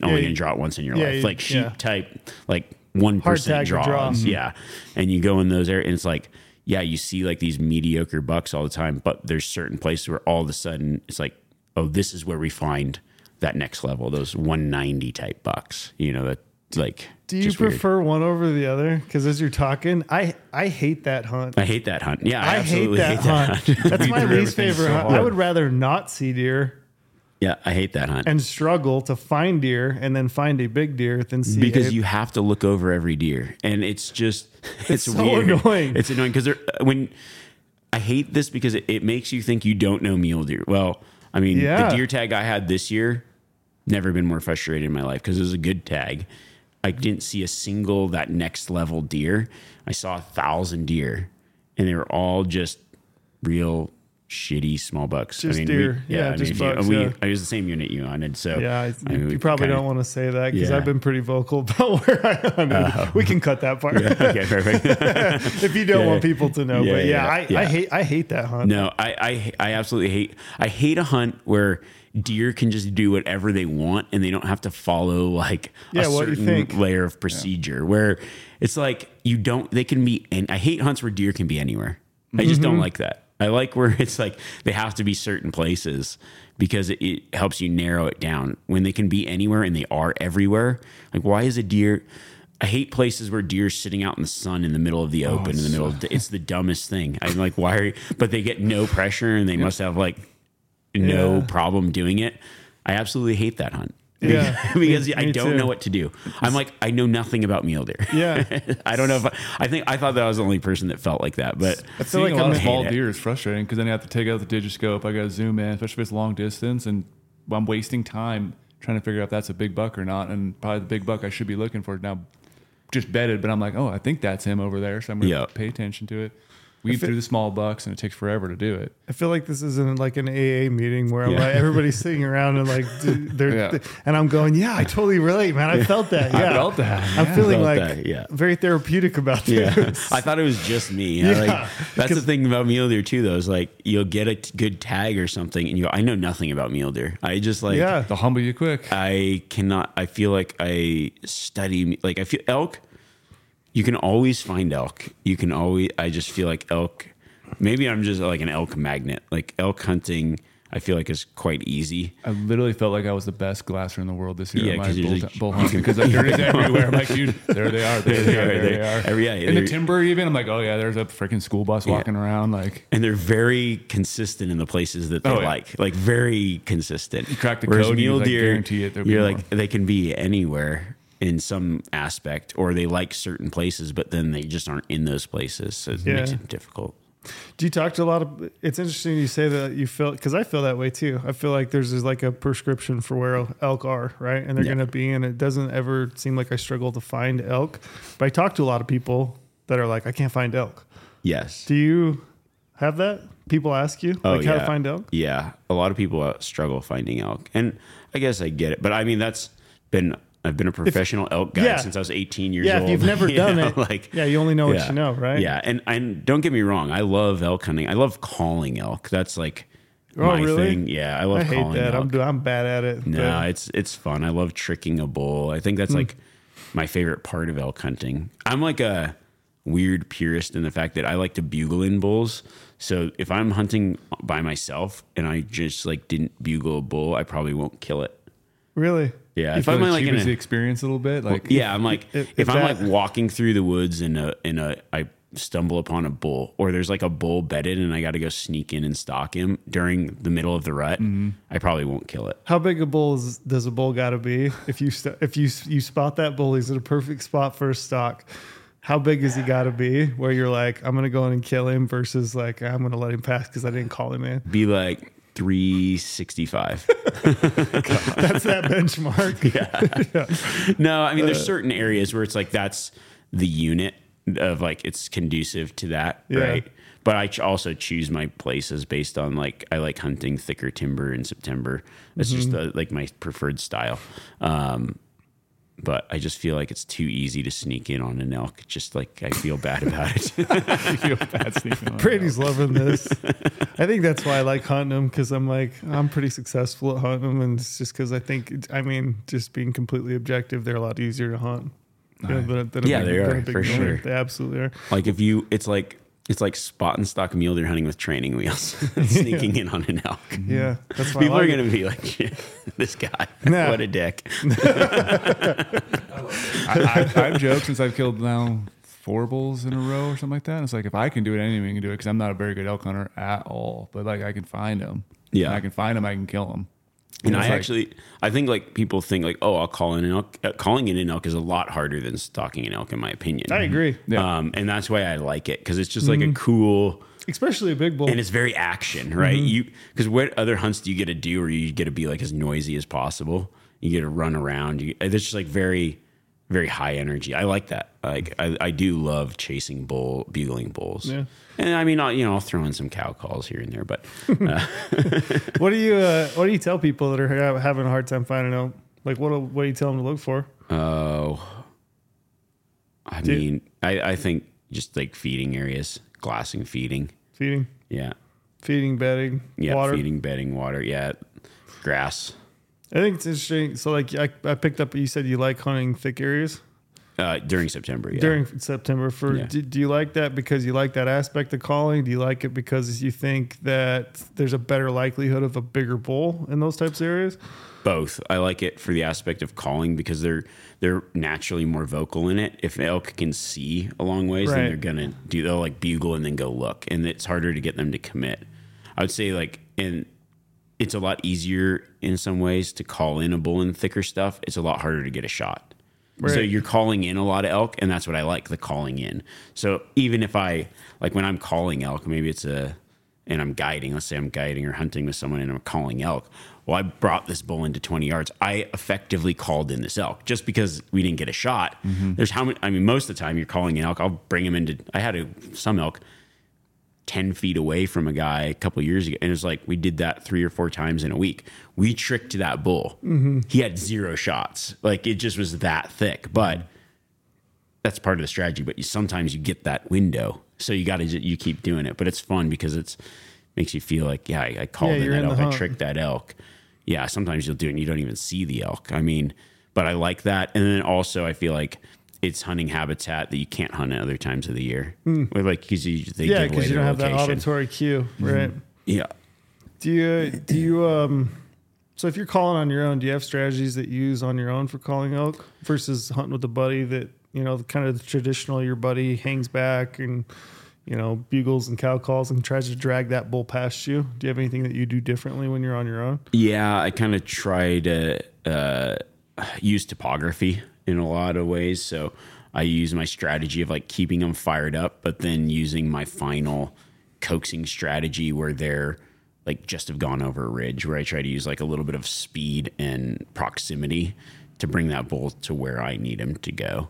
only going to draw it once in your life. Like sheep type, like 1% draws. Yeah. And you go in those areas and it's like, yeah, you see like these mediocre bucks all the time, but there's certain places where all of a sudden it's like, oh, this is where we find that next level. Those 190 type bucks, you know, that like, do you prefer weird. One over the other? Because as you're talking, I hate that hunt. I hate that hunt. Yeah, I absolutely hate that hunt. That's my least favorite hunt. I would rather not see deer. Yeah, I hate that hunt. And struggle to find deer and then find a big deer than see because you have to look over every deer, and it's just it's so weird. Annoying. It's annoying because when I hate this because it makes you think you don't know mule deer. Well, I mean, the deer tag I had this year, never been more frustrated in my life because it was a good tag. I didn't see a single that next level deer. I saw 1,000 deer, and they were all just real shitty small bucks. Just deer. I was the same unit you hunted, so you probably don't want to say that because I've been pretty vocal about where I hunted. We can cut that part. Yeah, okay, perfect. If you don't want people to know, but I hate that hunt. No, I absolutely hate. I hate a hunt where deer can just do whatever they want and they don't have to follow like a certain layer of procedure. Where it's like they can be. And I hate hunts where deer can be anywhere. I just don't like that. I like where it's like they have to be certain places because it helps you narrow it down. When they can be anywhere and they are everywhere, like why is a deer? I hate places where deer are sitting out in the sun in the middle of the open in the middle of the, it's the dumbest thing. I'm like, why are you? But they get no pressure and they must have like no problem doing it. I absolutely hate that hunt. Yeah, because I don't know what to do. I'm like, I know nothing about mule deer. Yeah, I don't know if I thought that I was the only person that felt like that. But I feel like a lot of small deer is frustrating because then I have to take out the digiscope. I got to zoom in, especially if it's long distance, and I'm wasting time trying to figure out if that's a big buck or not. And probably the big buck I should be looking for now just bedded, but I'm like, oh, I think that's him over there, so I'm going to pay attention to it. Weed through the small bucks, and it takes forever to do it. I feel like this isn't like an AA meeting where I'm like everybody's sitting around and like they're and I'm going, I totally relate, man. I felt that. Yeah, I felt that. I'm feeling like very therapeutic about this. I thought it was just me. You know? Like, that's the thing about mule deer too, though. Is like you'll get a good tag or something, and you go, I know nothing about mule deer. I just like they'll humble you quick. I cannot. I feel like I study like I feel elk. You can always find elk. You can always, I just feel like elk, maybe I'm just like an elk magnet. Like elk hunting, I feel like is quite easy. I literally felt like I was the best glasser in the world this year. Yeah, because like, they're just everywhere. I'm like, dude, there they are. There they are. In the timber even, I'm like, oh yeah, there's a freaking school bus walking around. Like, and they're very consistent in the places that they like very consistent. You crack the code, mule deer, guarantee it. You're like, they can be anywhere in some aspect, or they like certain places, but then they just aren't in those places. So it makes it difficult. Do you talk to a lot of, it's interesting you say that you feel, because I feel that way too. I feel like there's just like a prescription for where elk are, right? And they're going to be, and it doesn't ever seem like I struggle to find elk. But I talk to a lot of people that are like, I can't find elk. Yes. Do you have that? People ask you how to find elk? Yeah. A lot of people struggle finding elk. And I guess I get it. But I mean, I've been a professional elk guide since I was 18 years old. Yeah, if you've never done it, you only know what you know, right? Yeah, and don't get me wrong, I love elk hunting. I love calling elk. That's like my thing. Yeah, I love calling elk. I hate that. I'm bad at it. No, it's fun. I love tricking a bull. I think that's like my favorite part of elk hunting. I'm like a weird purist in the fact that I like to bugle in bulls. So if I'm hunting by myself and I just like didn't bugle a bull, I probably won't kill it. Really? Yeah, if I'm like in the experience a little bit, like I'm like if I'm like walking through the woods and I stumble upon a bull, or there's like a bull bedded and I got to go sneak in and stalk him during the middle of the rut, I probably won't kill it. How big a bull does a bull got to be if you spot that bull? He's at a perfect spot for a stalk. How big is he got to be where you're like, I'm gonna go in and kill him versus like I'm gonna let him pass because I didn't call him in? Be like 365. That's that benchmark. Yeah. No, I mean, there's certain areas where it's like that's the unit of like it's conducive to that, right? But I also choose my places based on like I like hunting thicker timber in September. That's just like my preferred style. But I just feel like it's too easy to sneak in on an elk. Just like I feel bad about it. I feel bad sneaking on Brady's elk. Loving this. I think that's why I like hunting them, because I'm like, I'm pretty successful at hunting them. And it's just because I think, I mean, just being completely objective, they're a lot easier to hunt. They are, for sure. They absolutely are. Like if you, it's like spot and stock mule deer hunting with training wheels, sneaking in on an elk. Yeah, that's why people are going to be like, yeah, "This guy, what a dick." I've joked since I've killed now 4 bulls in a row or something like that. And it's like if I can do it, anyone can do it, because I'm not a very good elk hunter at all. But like I can find them. Yeah, when I can find them, I can kill them. And I think like people think like, oh, I'll call in an elk. Calling in an elk is a lot harder than stalking an elk, in my opinion. I agree. Yeah. And that's why I like it, because it's just like a cool, especially a big bull, and it's very action, right? You, because what other hunts do you get to do where you get to be like as noisy as possible? You get to run around. It's just like very, very high energy. I like that. Like I do love chasing bugling bulls. Yeah. And I mean, I'll throw in some cow calls here and there, but what do you tell people that are having a hard time finding elk? Like what do you tell them to look for? Oh, I think just like feeding areas, glassing, feeding. Yeah. Feeding, bedding, water. Feeding, bedding, water. Yeah. Grass. I think it's interesting. So like I picked up, you said you like hunting thick areas? During September, yeah. During September. Do you like that because you like that aspect of calling? Do you like it because you think that there's a better likelihood of a bigger bull in those types of areas? Both. I like it for the aspect of calling because they're naturally more vocal in it. If elk can see a long ways, then they're going to they'll like bugle and then go look. And it's harder to get them to commit. I would say like it's a lot easier in some ways to call in a bull in thicker stuff. It's a lot harder to get a shot. Right. So you're calling in a lot of elk, and that's what I like, the calling in. So even if I, like when I'm calling elk, maybe it's and I'm guiding, let's say I'm guiding or hunting with someone and I'm calling elk. Well, I brought this bull into 20 yards. I effectively called in this elk just because we didn't get a shot. There's how many, I mean, most of the time you're calling an elk. I'll bring him into, I had some elk 10 feet away from a guy a couple years ago. And it's like, we did that 3 or 4 times in a week. We tricked that bull. He had 0 shots. Like it just was that thick, but that's part of the strategy. But sometimes you get that window. So you keep doing it, but it's fun because makes you feel like, yeah, I called in that elk. I tricked that elk. Yeah. Sometimes you'll do it and you don't even see the elk. I mean, but I like that. And then also I feel like it's hunting habitat that you can't hunt at other times of the year. Because you don't have that auditory cue, right? Yeah. So if you're calling on your own, do you have strategies that you use on your own for calling elk versus hunting with a buddy that, you know, kind of the traditional, your buddy hangs back and, you know, bugles and cow calls and tries to drag that bull past you? Do you have anything that you do differently when you're on your own? Yeah, I kind of try to use topography in a lot of ways. So I use my strategy of like keeping them fired up, but then using my final coaxing strategy where they're like just have gone over a ridge, where I try to use like a little bit of speed and proximity to bring that bull to where I need him to go.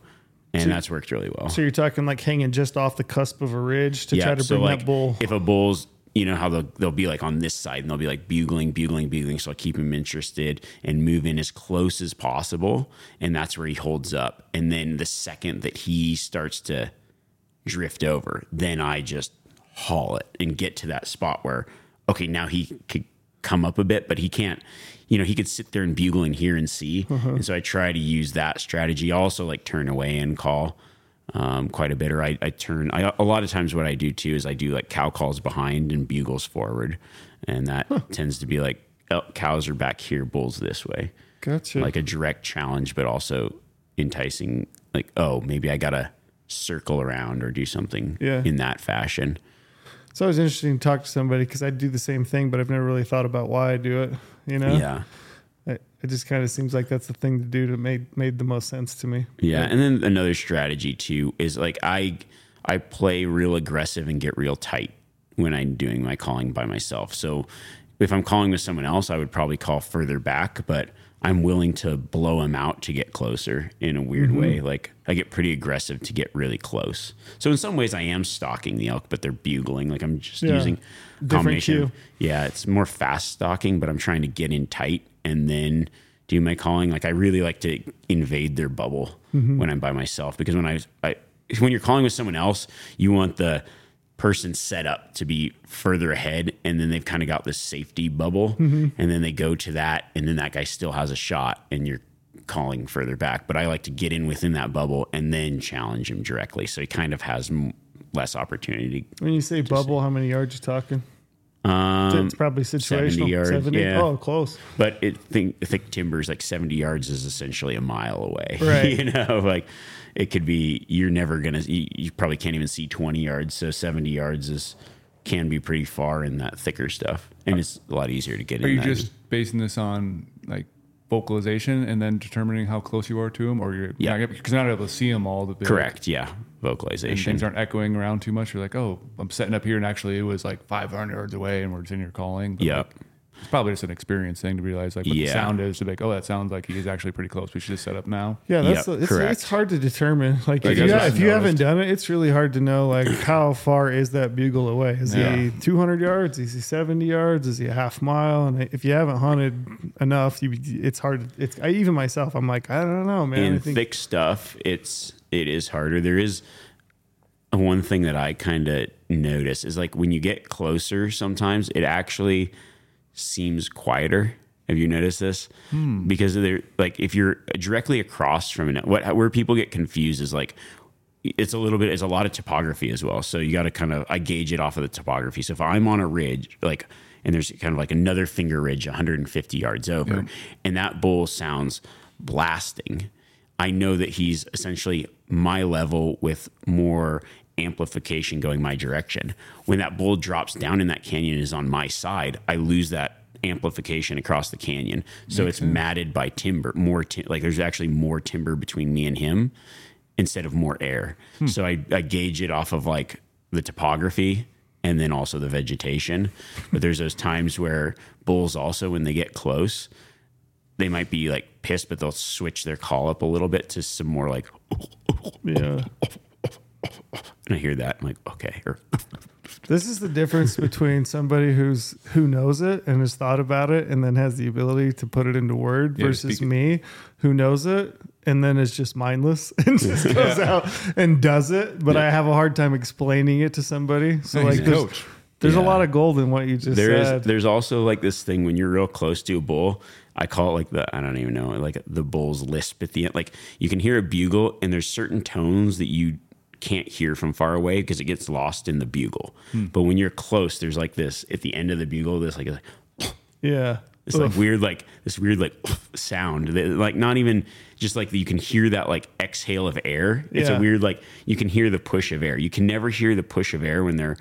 And so, that's worked really well. So you're talking like hanging just off the cusp of a ridge to try to bring like, that bull. If a bull's, you know how they'll be like on this side and they'll be like bugling. So I'll keep him interested and move in as close as possible. And that's where he holds up. And then the second that he starts to drift over, then I just haul it and get to that spot where, okay, now he could come up a bit, but he can't, you know, he could sit there and bugle and hear and see. And so I try to use that strategy. I also like turn away and call quite a bit, or I turn, a lot of times what I do too is I do like cow calls behind and bugles forward, and that tends to be like, oh, cows are back here, bulls this way. Gotcha. Like a direct challenge, but also enticing, like, oh, maybe I gotta circle around or do something in that fashion. It's always interesting to talk to somebody because I do the same thing, but I've never really thought about why I do it, you know? Yeah. It just kind of seems like that's the thing to do that made the most sense to me. Yeah, and then another strategy, too, is like I play real aggressive and get real tight when I'm doing my calling by myself. So if I'm calling with someone else, I would probably call further back, but I'm willing to blow them out to get closer in a weird way. Like I get pretty aggressive to get really close. So in some ways I am stalking the elk, but they're bugling. Like I'm just using a combination. Yeah. It's more fast stalking, but I'm trying to get in tight and then do my calling. Like I really like to invade their bubble when I'm by myself, because when you're calling with someone else, you want the person set up to be further ahead, and then they've kind of got this safety bubble, and then they go to that, and then that guy still has a shot and you're calling further back. But I like to get in within that bubble and then challenge him directly, so he kind of has less opportunity. When you say bubble, how many yards you talking? It's probably situational. 70 yards. 70? Yeah. Oh, close. But thick timbers, like 70 yards is essentially a mile away. Right. You know, like it could be, you're never going to, you probably can't even see 20 yards. So 70 yards can be pretty far in that thicker stuff. And it's a lot easier to get in. Are you just basing this on like vocalization and then determining how close you are to them, or you're because you're not able to see them all the bit. Correct. Yeah. Vocalization. And things aren't echoing around too much. You're like, oh, I'm setting up here, and actually it was like 500 yards away, and we're just in here calling. But like, it's probably just an experience thing to realize like what the sound is, to be like, oh, that sounds like he is actually pretty close. We should just set up now. Yeah, that's it's hard to determine. Like if you haven't done it, it's really hard to know like how far is that bugle away? Is he 200 yards? Is he 70 yards? Is he a half mile? And if you haven't hunted enough, it's hard. I even myself, I'm like, I don't know, man. In thick stuff, it is harder. There is one thing that I kind of notice is like when you get closer, sometimes it actually seems quieter. Have you noticed this? Because they're like, if you're directly across from it, where people get confused is like, it's a lot of topography as well. So you got to I gauge it off of the topography. So if I'm on a ridge, like, and there's kind of like another finger ridge, 150 yards over, and that bull sounds blasting, I know that he's essentially my level with more amplification going my direction. When that bull drops down in that canyon and is on my side, I lose that amplification across the canyon. So it's matted by timber, like there's actually more timber between me and him instead of more air. So I gauge it off of like the topography and then also the vegetation. But there's those times where bulls also, when they get close, they might be like pissed, but they'll switch their call up a little bit to some more like, and I hear that, I'm like, okay. This is the difference between somebody who knows it and has thought about it and then has the ability to put it into word versus me, who knows it and then is just mindless and just goes out and does it. But I have a hard time explaining it to somebody. So like there's a lot of gold in what you just said. There's also like this thing when you're real close to a bull, I call it like I don't even know, like the bull's lisp at the end. Like you can hear a bugle and there's certain tones that you can't hear from far away because it gets lost in the bugle. But when you're close, there's like this at the end of the bugle, this like it's like weird, like this weird like sound that, like, not even just like you can hear that like exhale of air. It's a weird, like you can hear the push of air. You can never hear the push of air when they're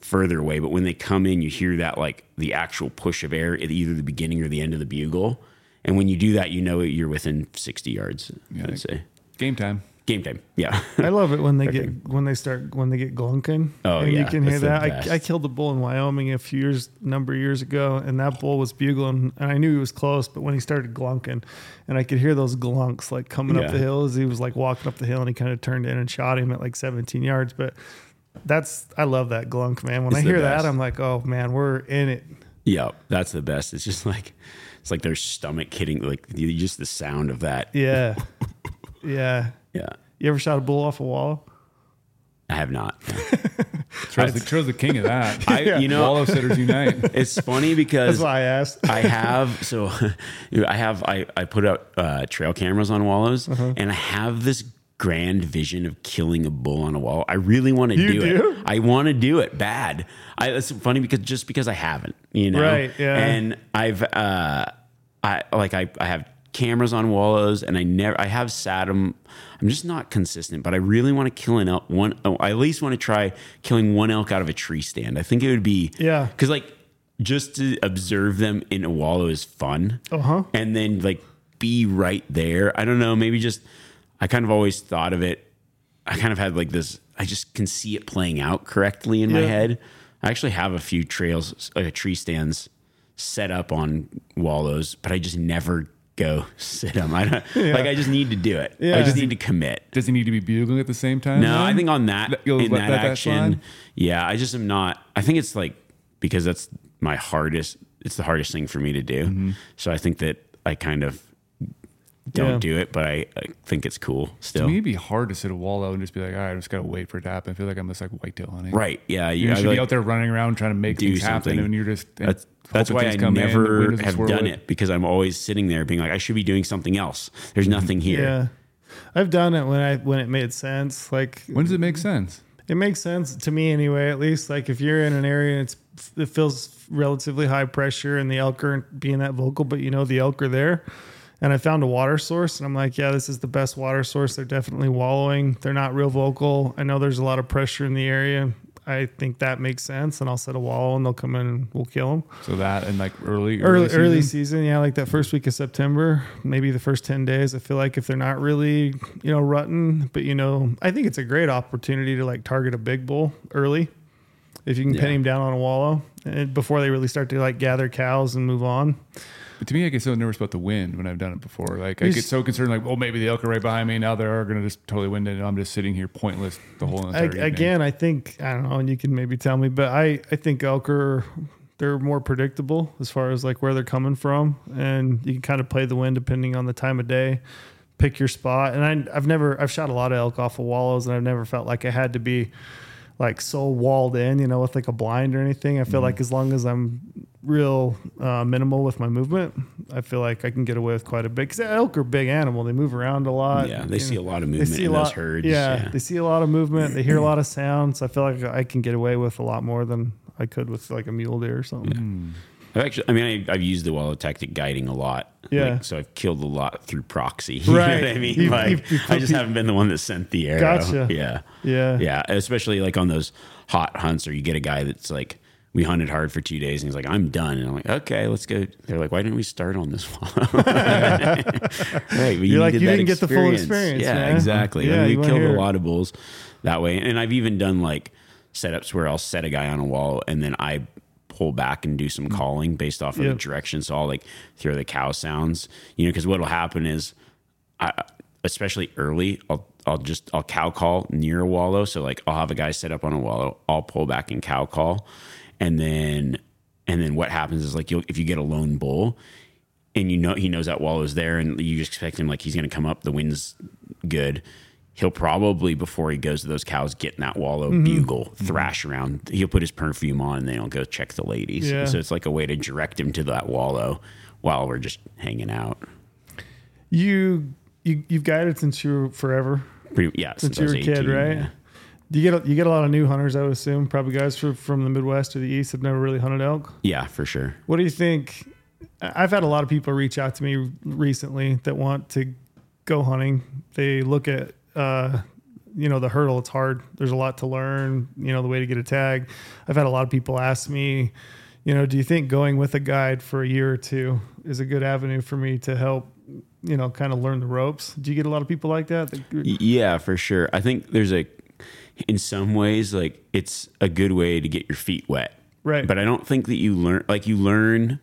further away, but when they come in, you hear that like the actual push of air at either the beginning or the end of the bugle. And when you do that, you know you're within 60 yards. I'd say game time. Game time. Yeah. I love it when they get glunking. Oh, and yeah. You can hear that. I killed a bull in Wyoming a few years ago, and that bull was bugling, and I knew he was close, but when he started glunking, and I could hear those glunks like coming up the hill as he was like walking up the hill, and he kind of turned in and shot him at like 17 yards. But I love that glunk, man. When I hear that, I'm like, oh man, we're in it. Yeah, that's the best. It's just like, it's like their stomach hitting, like just the sound of that. Yeah. Yeah. Yeah. You ever shot a bull off a wallow? I have not. Charles the king of that. Wallow sitters unite. It's funny because that's why I asked. I put up trail cameras on wallows, and I have this grand vision of killing a bull on a wallow. I really want to do it. I want to do it bad. It's funny because I haven't, you know. Right. Yeah. And I've I have cameras on wallows, and I have sat them. I'm just not consistent, but I really want to kill an elk. I at least want to try killing one elk out of a tree stand. I think it would be, because like just to observe them in a wallow is fun. And then like be right there. I don't know. Maybe just, I kind of always thought of it. I kind of had like this, I just can see it playing out correctly in my head. I actually have a few trails, like tree stands set up on wallows, but I just never go sit them. I just need to do it. Yeah. I just need to commit. Does he need to be bugling at the same time? No, I think on that, that action, I just am not, I think it's like, because that's it's the hardest thing for me to do. Mm-hmm. So I think that I kind of don't do it, but I think it's cool still. To me, it'd be hard to sit a wallow and just be like, all right, I just got to wait for it to happen. I feel like I'm just like whitetail hunting. Right. Yeah. You should be out there running around trying to make things happen, and you're just... That's why I never have done it, because I'm always sitting there being like, I should be doing something else. There's nothing here. Yeah. I've done it when it made sense. Like, when does it make sense? It makes sense to me anyway, at least. Like if you're in an area, it feels relatively high pressure and the elk aren't being that vocal, but you know the elk are there. And I found a water source, and I'm like, yeah, this is the best water source. They're definitely wallowing. They're not real vocal. I know there's a lot of pressure in the area. I think that makes sense, and I'll set a wallow, and they'll come in, and we'll kill them. So that, and like early season, yeah, like that first week of September, maybe the first 10 days. I feel like if they're not really, rutting, but I think it's a great opportunity to like target a big bull early, if you can pin him down on a wallow, and before they really start to like gather cows and move on. But to me, I get so nervous about the wind when I've done it before. Like I get so concerned, like, oh, maybe the elk are right behind me. Now they're going to just totally wind it, and I'm just sitting here pointless the whole entire evening. Again, I think, I don't know, and you can maybe tell me, but I think elk they're more predictable as far as like where they're coming from. And you can kind of play the wind depending on the time of day, pick your spot. And I've shot a lot of elk off of wallows, and I've never felt like I had to be like so walled in, with like a blind or anything. I feel like as long as I'm real minimal with my movement, I feel like I can get away with quite a bit, because elk are big animal. They move around a lot. Yeah, they see a lot of movement in those herds. Yeah, they see a lot of movement. They hear a lot of sounds. So I feel like I can get away with a lot more than I could with like a mule deer or something. Yeah. I've used the wallow tactic guiding a lot. Yeah. So I've killed a lot through proxy. Right. You know what I mean? I just haven't been the one that sent the arrow. Gotcha. Yeah. Yeah. Yeah. Especially like on those hot hunts, or you get a guy that's like, we hunted hard for 2 days, and he's like, I'm done. And I'm like, okay, let's go. They're like, why didn't we start on this wallow? You're like, you didn't get the full experience. Yeah, man. Exactly. Yeah, we killed a lot of bulls that way. And I've even done like setups where I'll set a guy on a wallow, and then I pull back and do some calling based off of the direction. So I'll like hear the cow sounds, because what'll happen is, especially early, I'll cow call near a wallow. So like I'll have a guy set up on a wallow, I'll pull back and cow call. And then what happens is like, if you get a lone bull, and he knows that wallow's there, and you just expect him, like he's going to come up, the wind's good, he'll probably, before he goes to those cows, get in that wallow, bugle, thrash around. He'll put his perfume on, and then he'll go check the ladies. Yeah. So it's like a way to direct him to that wallow while we're just hanging out. You've guided since you were forever. Since you were a kid, right? Yeah. You get a lot of new hunters, I would assume, probably guys from the Midwest or the East have never really hunted elk. Yeah, for sure. What do you think? I've had a lot of people reach out to me recently that want to go hunting. They look at, the hurdle. It's hard. There's a lot to learn, the way to get a tag. I've had a lot of people ask me, do you think going with a guide for a year or two is a good avenue for me to help you know, kind of learn the ropes? Do you get a lot of people like that? Yeah, for sure. I think there's in some ways, like, it's a good way to get your feet wet. Right. But I don't think that you learn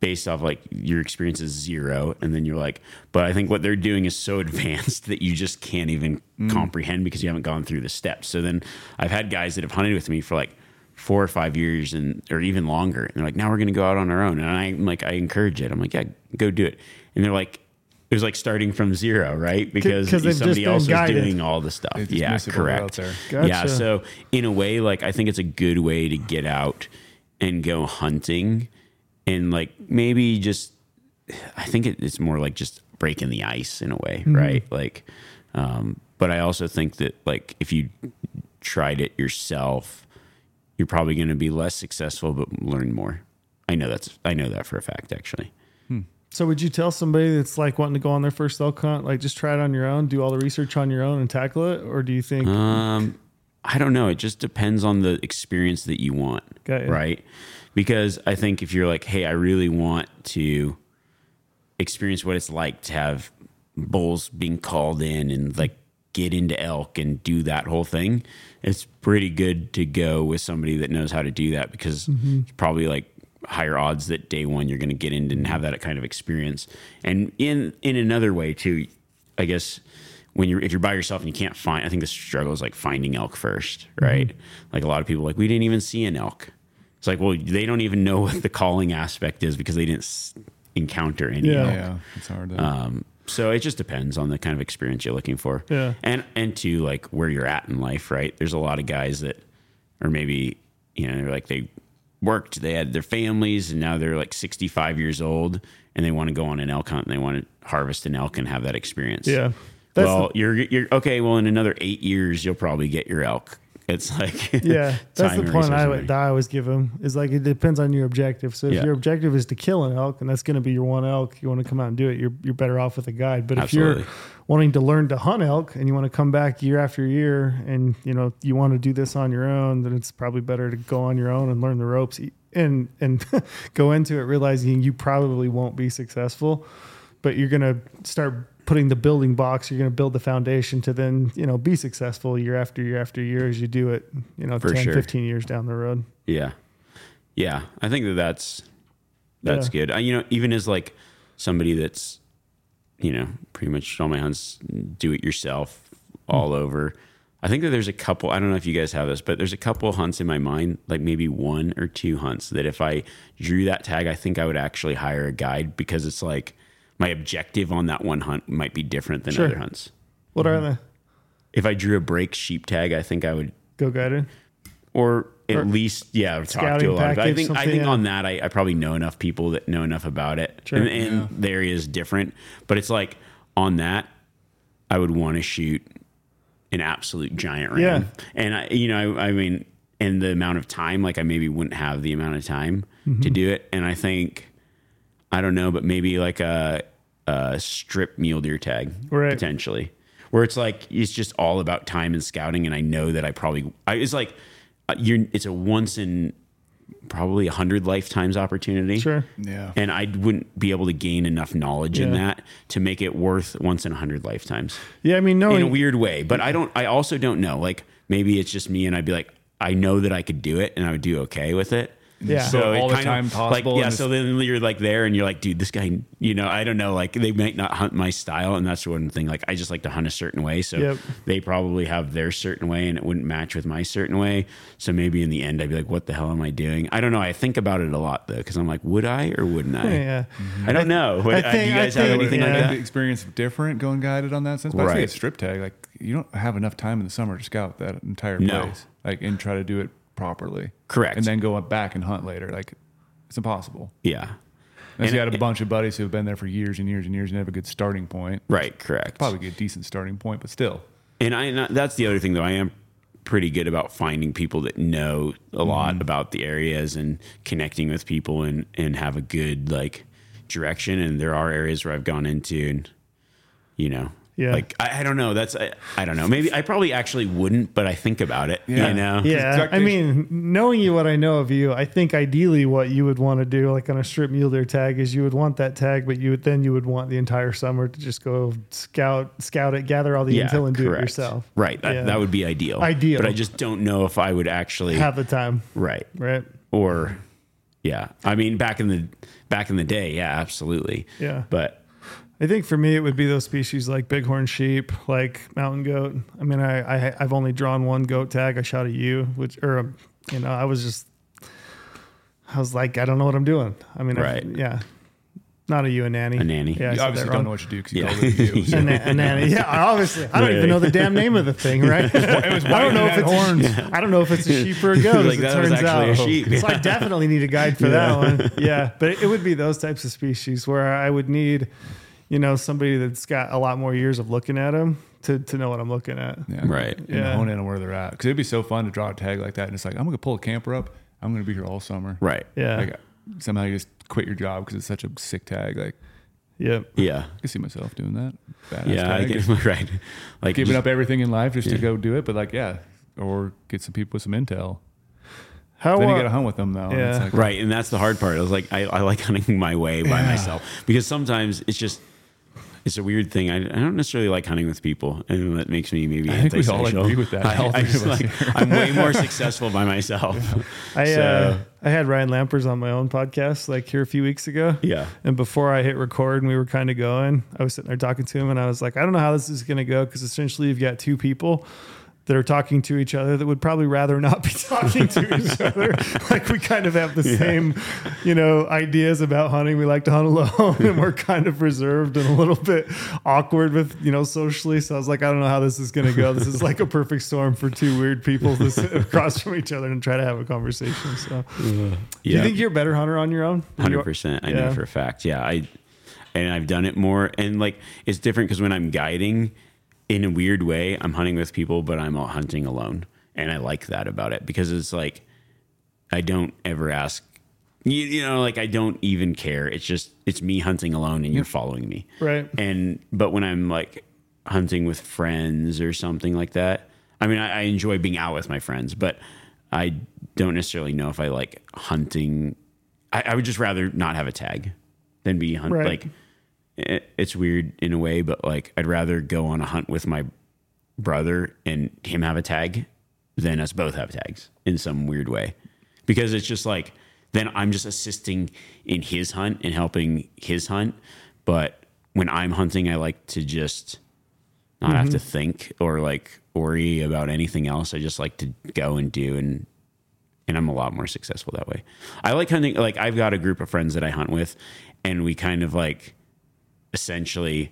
based off, like, your experience is zero, and then you're like, but I think what they're doing is so advanced that you just can't even comprehend because you haven't gone through the steps. So then I've had guys that have hunted with me for, like, 4 or 5 years or even longer. And they're like, now we're going to go out on our own. And I'm like, I encourage it. I'm like, yeah, go do it. And they're like, it was like starting from zero, right? Because somebody else was doing all the stuff. Yeah, correct. Gotcha. Yeah. So in a way, like, I think it's a good way to get out and go hunting and, like, maybe just, I think it's more like just breaking the ice in a way. Mm-hmm. Right. Like, but I also think that, like, if you tried it yourself, you're probably going to be less successful, but learn more. I know that for a fact, actually. So would you tell somebody that's, like, wanting to go on their first elk hunt, like, just try it on your own, do all the research on your own and tackle it? Or do you think, I don't know. It just depends on the experience that you want. Right. Because I think if you're like, hey, I really want to experience what it's like to have bulls being called in and, like, get into elk and do that whole thing, it's pretty good to go with somebody that knows how to do that, because it's probably, like, higher odds that day one you're going to get in and have that kind of experience. And in another way too, I guess, if you're by yourself and you can't find, I think the struggle is, like, finding elk first, right? Like, a lot of people, like, we didn't even see an elk. It's like, well, they don't even know what the calling aspect is because they didn't encounter any elk. Yeah, it's hard to... So it just depends on the kind of experience you're looking for. Yeah. And to, like, where you're at in life, right? There's a lot of guys that are maybe, you know, they're like, they worked, they had their families, and now they're, like, 65 years old and they want to go on an elk hunt and they want to harvest an elk and have that experience. Yeah. You're okay. Well, in another 8 years, you'll probably get your elk. It's like, yeah, that's the point I always give them, is, like, it depends on your objective. So if your objective is to kill an elk, and that's going to be your one elk, you want to come out and do it, you're better off with a guide. But Absolutely. If you're wanting to learn to hunt elk and you want to come back year after year and, you know, you want to do this on your own, then it's probably better to go on your own and learn the ropes and go into it realizing you probably won't be successful, but you're going to start putting the building blocks, you're going to build the foundation to then, you know, be successful year after year after year as you do it, you know, for 10, sure. 15 years down the road. Yeah. Yeah. I think that's good. You know, even as, like, somebody that's, you know, pretty much all my hunts do it yourself all over. I think that there's a couple, I don't know if you guys have this, but there's a couple hunts in my mind, like maybe 1 or 2 hunts that if I drew that tag, I think I would actually hire a guide, because it's like, my objective on that one hunt might be different than other hunts. What are they? If I drew a break sheep tag, I think I would go guided, or least, yeah, talk to a lot of. I think on that, I probably know enough people that know enough about it, and the area is different. But it's like, on that, I would want to shoot an absolute giant ram, and I mean, and the amount of time, like, I maybe wouldn't have the amount of time to do it, and I think. I don't know, but maybe like a strip mule deer tag, potentially, where it's like, it's just all about time and scouting. And I know that it's like, it's a once in probably 100 lifetimes opportunity. Sure. Yeah. And I wouldn't be able to gain enough knowledge in that to make it worth once in 100 lifetimes. Yeah. I mean, in a weird way, but I also don't know, like, maybe it's just me and I'd be like, I know that I could do it and I would do okay with it. Yeah. So all the time possible. Like, yeah. So then you're like there and you're like, dude, this guy, you know, I don't know, like, they might not hunt my style. And that's one thing. Like, I just like to hunt a certain way. So they probably have their certain way and it wouldn't match with my certain way. So maybe in the end I'd be like, what the hell am I doing? I don't know. I think about it a lot though. 'Cause I'm like, would I, or wouldn't I? Yeah. I don't know. Do you guys have anything like that? Experience different going guided on that sense? But I think a strip tag, like, you don't have enough time in the summer to scout that entire place, like, and try to do it properly. Correct. And then go back and hunt later. Like, it's impossible. Yeah. Unless you had a bunch of buddies who have been there for years and years and years and have a good starting point. Right. Correct. Probably a decent starting point, but still. And that's the other thing though. I am pretty good about finding people that know a lot about the areas and connecting with people and have a good, like, direction. And there are areas where I've gone into and, you know, Yeah. Like, I don't know. That's, I don't know. Maybe I probably actually wouldn't, but I think about it, you know? Yeah. I mean, knowing you, what I know of you, I think ideally what you would want to do, like on a strip mule deer tag, is you would want that tag, but you would want the entire summer to just go scout it, gather all the intel and do it yourself. Right. That would be ideal. But I just don't know if I would actually have the time. Right. Or, yeah. I mean, back in the day. Yeah, absolutely. Yeah. But I think for me, it would be those species like bighorn sheep, like mountain goat. I mean, I've only drawn one goat tag. I shot a ewe, I was like, I don't know what I'm doing. I mean, right. Not a ewe, a nanny. Yeah, you obviously don't know what you do because you call it a ewe. So. A nanny. Yeah, obviously. I don't even know the damn name of the thing, right? I don't know if it's a sheep or a goat, like, as it turns out. A sheep. Yeah. So I definitely need a guide for that one. Yeah, but it would be those types of species where I would need... You know, somebody that's got a lot more years of looking at them to know what I'm looking at. Yeah. Right. And hone in on where they're at. Because it'd be so fun to draw a tag like that. And it's like, I'm going to pull a camper up. I'm going to be here all summer. Right. Yeah. Like, somehow you just quit your job because it's such a sick tag. Like, yep. Yeah. I can see myself doing that. Badass tag. Right. Like giving up everything in life just to go do it. But like, or get some people with some intel. Then you got to hunt with them, though. Yeah. It's like, right. And that's the hard part. I was like, I like hunting my way by myself. Because sometimes it's just... It's a weird thing. I don't necessarily like hunting with people, and that makes me maybe antisocial. I think we all agree with that. I'm way more successful by myself. Yeah. I had Ryan Lambers on my own podcast like here a few weeks ago. Yeah. And before I hit record and we were kind of going, I was sitting there talking to him, and I was like, I don't know how this is going to go, because essentially you've got two people that are talking to each other that would probably rather not be talking to each other. Like, we kind of have the same, ideas about hunting. We like to hunt alone, and we're kind of reserved and a little bit awkward with, socially. So I was like, I don't know how this is going to go. This is like a perfect storm for two weird people to sit across from each other and try to have a conversation. So do you think you're a better hunter on your own? 100%. I know for a fact. Yeah. And I've done it more, and like, it's different because when I'm guiding, in a weird way, I'm hunting with people, but I'm out hunting alone. And I like that about it, because it's like, I don't ever ask, I don't even care. It's just, it's me hunting alone, and you're following me. Right. But when I'm like hunting with friends or something like that, I mean, I enjoy being out with my friends, but I don't necessarily know if I like hunting. I would just rather not have a tag than be hunting. Right. Like, it's weird in a way, but like, I'd rather go on a hunt with my brother and him have a tag than us both have tags in some weird way, because it's just like, then I'm just assisting in his hunt and helping his hunt. But when I'm hunting, I like to just not have to think or like worry about anything else. I just like to go and do, and I'm a lot more successful that way. I like hunting. Like, I've got a group of friends that I hunt with, and we kind of like, essentially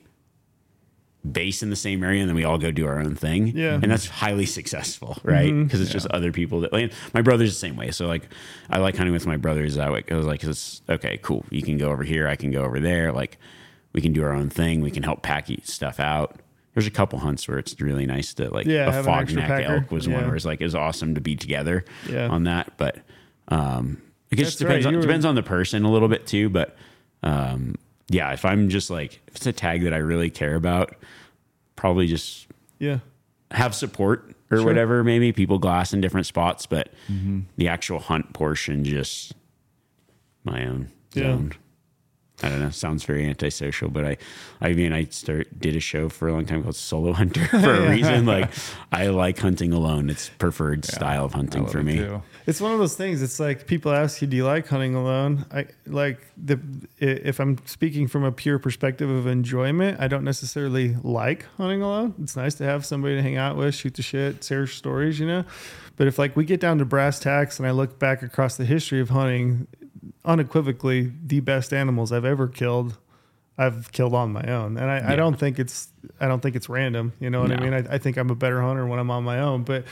base in the same area, and then we all go do our own thing. Yeah. And that's highly successful, right? Because it's just other people that, like, my brother's the same way. So like, I like hunting with my brothers that way. I was like, it's okay, cool. You can go over here, I can go over there. Like, we can do our own thing. We can help pack stuff out. There's a couple hunts where it's really nice to like, a fog neck elk was one where it's like, it was awesome to be together on that. But, I guess it depends on the person a little bit too, but, yeah, if I'm just like, if it's a tag that I really care about, probably just have support or whatever, maybe people glass in different spots, but the actual hunt portion, just my own zone. I don't know. Sounds very antisocial, but I did a show for a long time called Solo Hunter for a reason. Like, I like hunting alone. It's preferred style of hunting for me. Too. It's one of those things. It's like, people ask you, do you like hunting alone? I like if I'm speaking from a pure perspective of enjoyment, I don't necessarily like hunting alone. It's nice to have somebody to hang out with, shoot the shit, share stories, but if like we get down to brass tacks and I look back across the history of hunting, unequivocally the best animals I've ever killed, I've killed on my own. And I don't think it's random. You know what I mean? I think I'm a better hunter when I'm on my own, but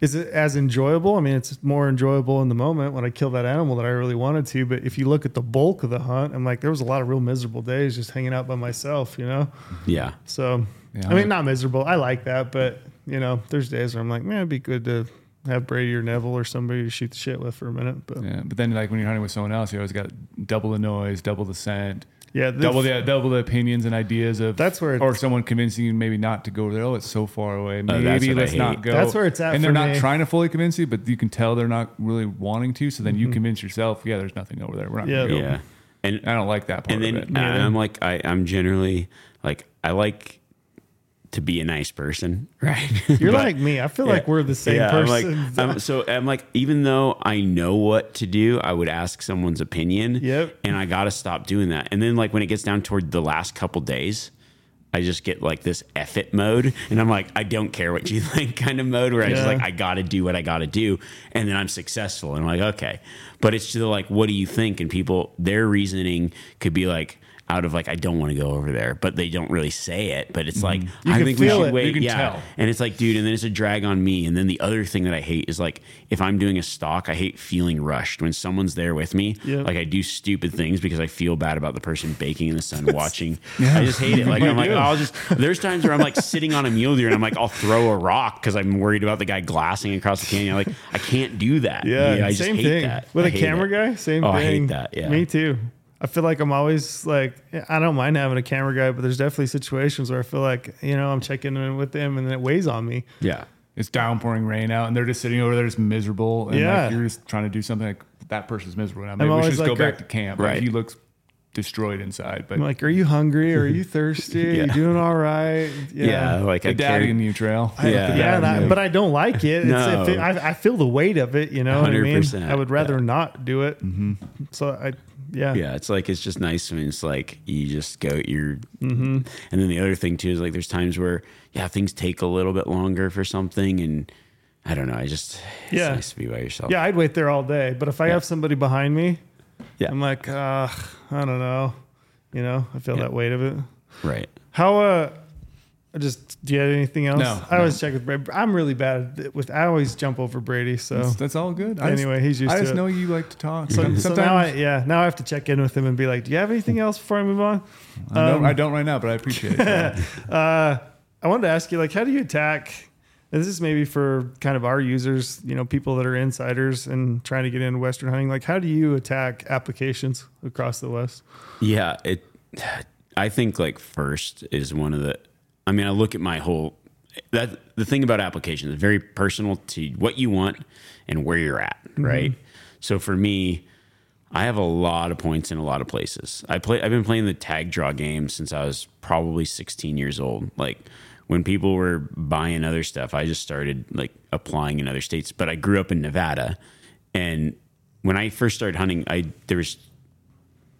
is it as enjoyable? I mean, it's more enjoyable in the moment when I kill that animal that I really wanted to. But if you look at the bulk of the hunt, I'm like, there was a lot of real miserable days just hanging out by myself, Yeah. So, I mean, not miserable. I like that, but there's days where I'm like, man, it'd be good to have Brady or Neville or somebody to shoot the shit with for a minute. But yeah, but then like when you're hunting with someone else, you always got double the noise, double the scent. Yeah, double the opinions and ideas of that's where it's, or someone convincing you maybe not to go there. Oh, it's so far away. Maybe let's not go. That's where it's at. And they're not trying to fully convince you, but you can tell they're not really wanting to. So then you convince yourself, yeah, there's nothing over there. We're not going to go. Yeah, and I don't like that part. And then of it. I'm like, I'm generally like, I like to be a nice person, right? You're but, like me. I feel like we're the same person. I'm like, even though I know what to do, I would ask someone's opinion. Yep. And I got to stop doing that. And then like when it gets down toward the last couple days, I just get like this F it mode. And I'm like, I don't care what you think kind of mode where I just like, I got to do what I got to do. And then I'm successful. And I'm like, okay. But it's still like, what do you think? And people, their reasoning could be like, out of like, I don't want to go over there, but they don't really say it. But it's like, I think we should wait. You can tell. And it's like, dude, and then it's a drag on me. And then the other thing that I hate is like, if I'm doing a stalk, I hate feeling rushed when someone's there with me. Yep. Like I do stupid things because I feel bad about the person baking in the sun watching. I just hate it. Like I'm like, oh, I'll just, there's times where I'm like sitting on a mule deer and I'm like, I'll throw a rock because I'm worried about the guy glassing across the canyon. I'm like, I can't do that. Yeah, I just hate that. With a camera guy, same thing. Oh, I hate that. Yeah, me too. I feel like I'm always like, I don't mind having a camera guy, but there's definitely situations where I feel like, you know, I'm checking in with them and it weighs on me. Yeah. It's downpouring rain out and they're just sitting over there just miserable. And like, you're just trying to do something like that person's miserable. Now, maybe we should just like, go back to camp. Right. Like, he looks destroyed inside. But I'm like, are you hungry? Are you thirsty? Are you doing all right? Yeah. Like I dabbing in the trail. But I don't like it. No. I feel the weight of it, you know 100%. What I mean? I would rather not do it. Mm-hmm. So Yeah, it's like, it's just nice. I mean, it's like, you just go, and then the other thing too is like, there's times where, things take a little bit longer for something and I don't know, it's nice to be by yourself. Yeah, I'd wait there all day, but if I have somebody behind me, I'm like, I don't know, you know, I feel that weight of it. Right. Do you have anything else? No. I always check with Brady. I'm really bad I always jump over Brady, so. That's all good. He's used to it. I just know you like to talk. So now I have to check in with him and be like, do you have anything else before I move on? I don't right now, but I appreciate it. I wanted to ask you, like, how do you attack, and this is maybe for kind of our users, you know, people that are insiders and trying to get into Western hunting, like, how do you attack applications across the West? Yeah, I think, like, first is one of the, I mean, I look at the thing about applications is very personal to what you want and where you're at, right? So for me, I have a lot of points in a lot of places. I've been playing the tag draw game since I was probably 16 years old. Like when people were buying other stuff, I just started like applying in other states, but I grew up in Nevada. And when I first started hunting, they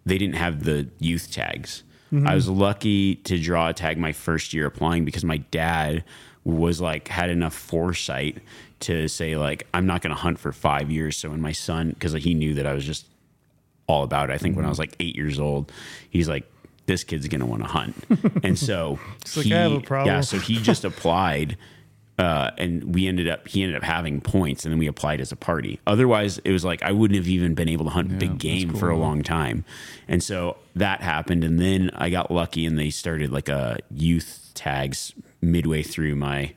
didn't have the youth tags. I was lucky to draw a tag my first year applying because my dad was like, had enough foresight to say like, I'm not going to hunt for 5 years. So when my son, cause like he knew that I was just all about it. I think when I was like 8 years old, he's like, this kid's going to want to hunt. And so I have a problem. Yeah, so he just applied, and he ended up having points and then we applied as a party. Otherwise it was like, I wouldn't have even been able to hunt big game for a long time. And so that happened. And then I got lucky and they started like a youth tags midway through my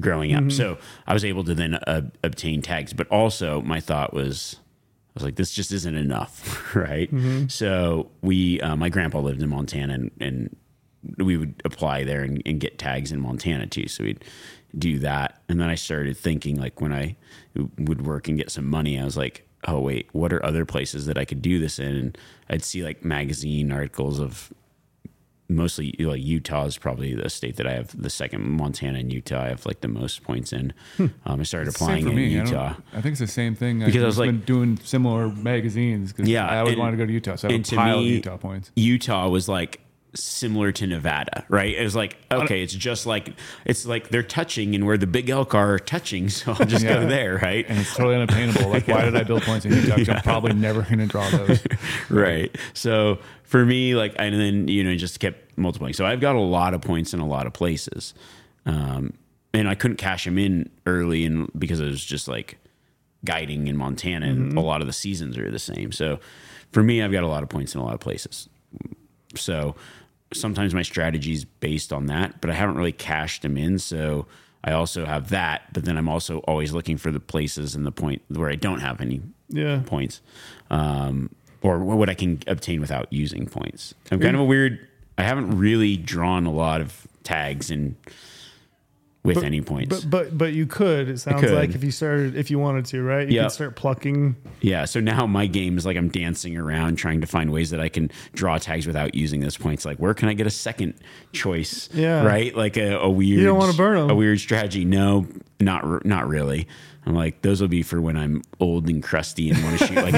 growing up. So I was able to then obtain tags, but also my thought was, I was like, this just isn't enough. Right. So my grandpa lived in Montana and we would apply there and get tags in Montana too. So we'd do that. And then I started thinking like when I would work and get some money, I was like, oh wait, what are other places that I could do this in? And I'd see like magazine articles of mostly like Utah is probably the state that I have the second. Montana and Utah I have like the most points in. I started applying in Utah. I think it's the same thing because I was like doing similar magazines. I always wanted to go to Utah. So I would pile Utah points. Utah was like, similar to Nevada, right? It was like, okay, it's like they're touching and where the big elk are touching, so I'll just go there, right? And it's totally unattainable. Like, why did I build points in Utah? I'm probably never going to draw those. Right. So for me, like, and then, you know, just kept multiplying. So I've got a lot of points in a lot of places. And I couldn't cash them in early and because it was just like guiding in Montana and a lot of the seasons are the same. So for me, I've got a lot of points in a lot of places. So sometimes my strategy is based on that, but I haven't really cashed them in. So I also have that, but then I'm also always looking for the places and the point where I don't have any points, or what I can obtain without using points. I'm kind of a weird. I haven't really drawn a lot of tags and with any points, but you could. It sounds like if you wanted to, right? You could start plucking. Yeah. So now my game is like I'm dancing around trying to find ways that I can draw tags without using those points. Like, where can I get a second choice? Yeah. Right. Like a weird. You don't want to burn them. A weird strategy. No, not really. I'm like, those will be for when I'm old and crusty and want to shoot like,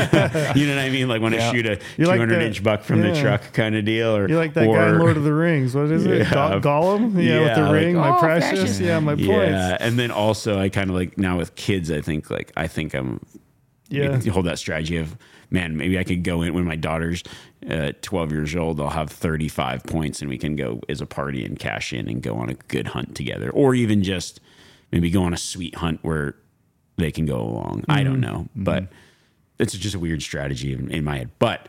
you know what I mean? Like want to shoot a 200-inch buck from the truck kind of deal. Or you're like that guy in Lord of the Rings. What is it? Gollum? Yeah, with the ring, like, my precious. Yeah, my points. Yeah, and then also I kind of like now with kids, I think I'm hold that strategy of, man, maybe I could go in when my daughter's 12 years old, I'll have 35 points and we can go as a party and cash in and go on a good hunt together. Or even just maybe go on a sweet hunt where they can go along. Mm-hmm. I don't know, but it's just a weird strategy in my head. But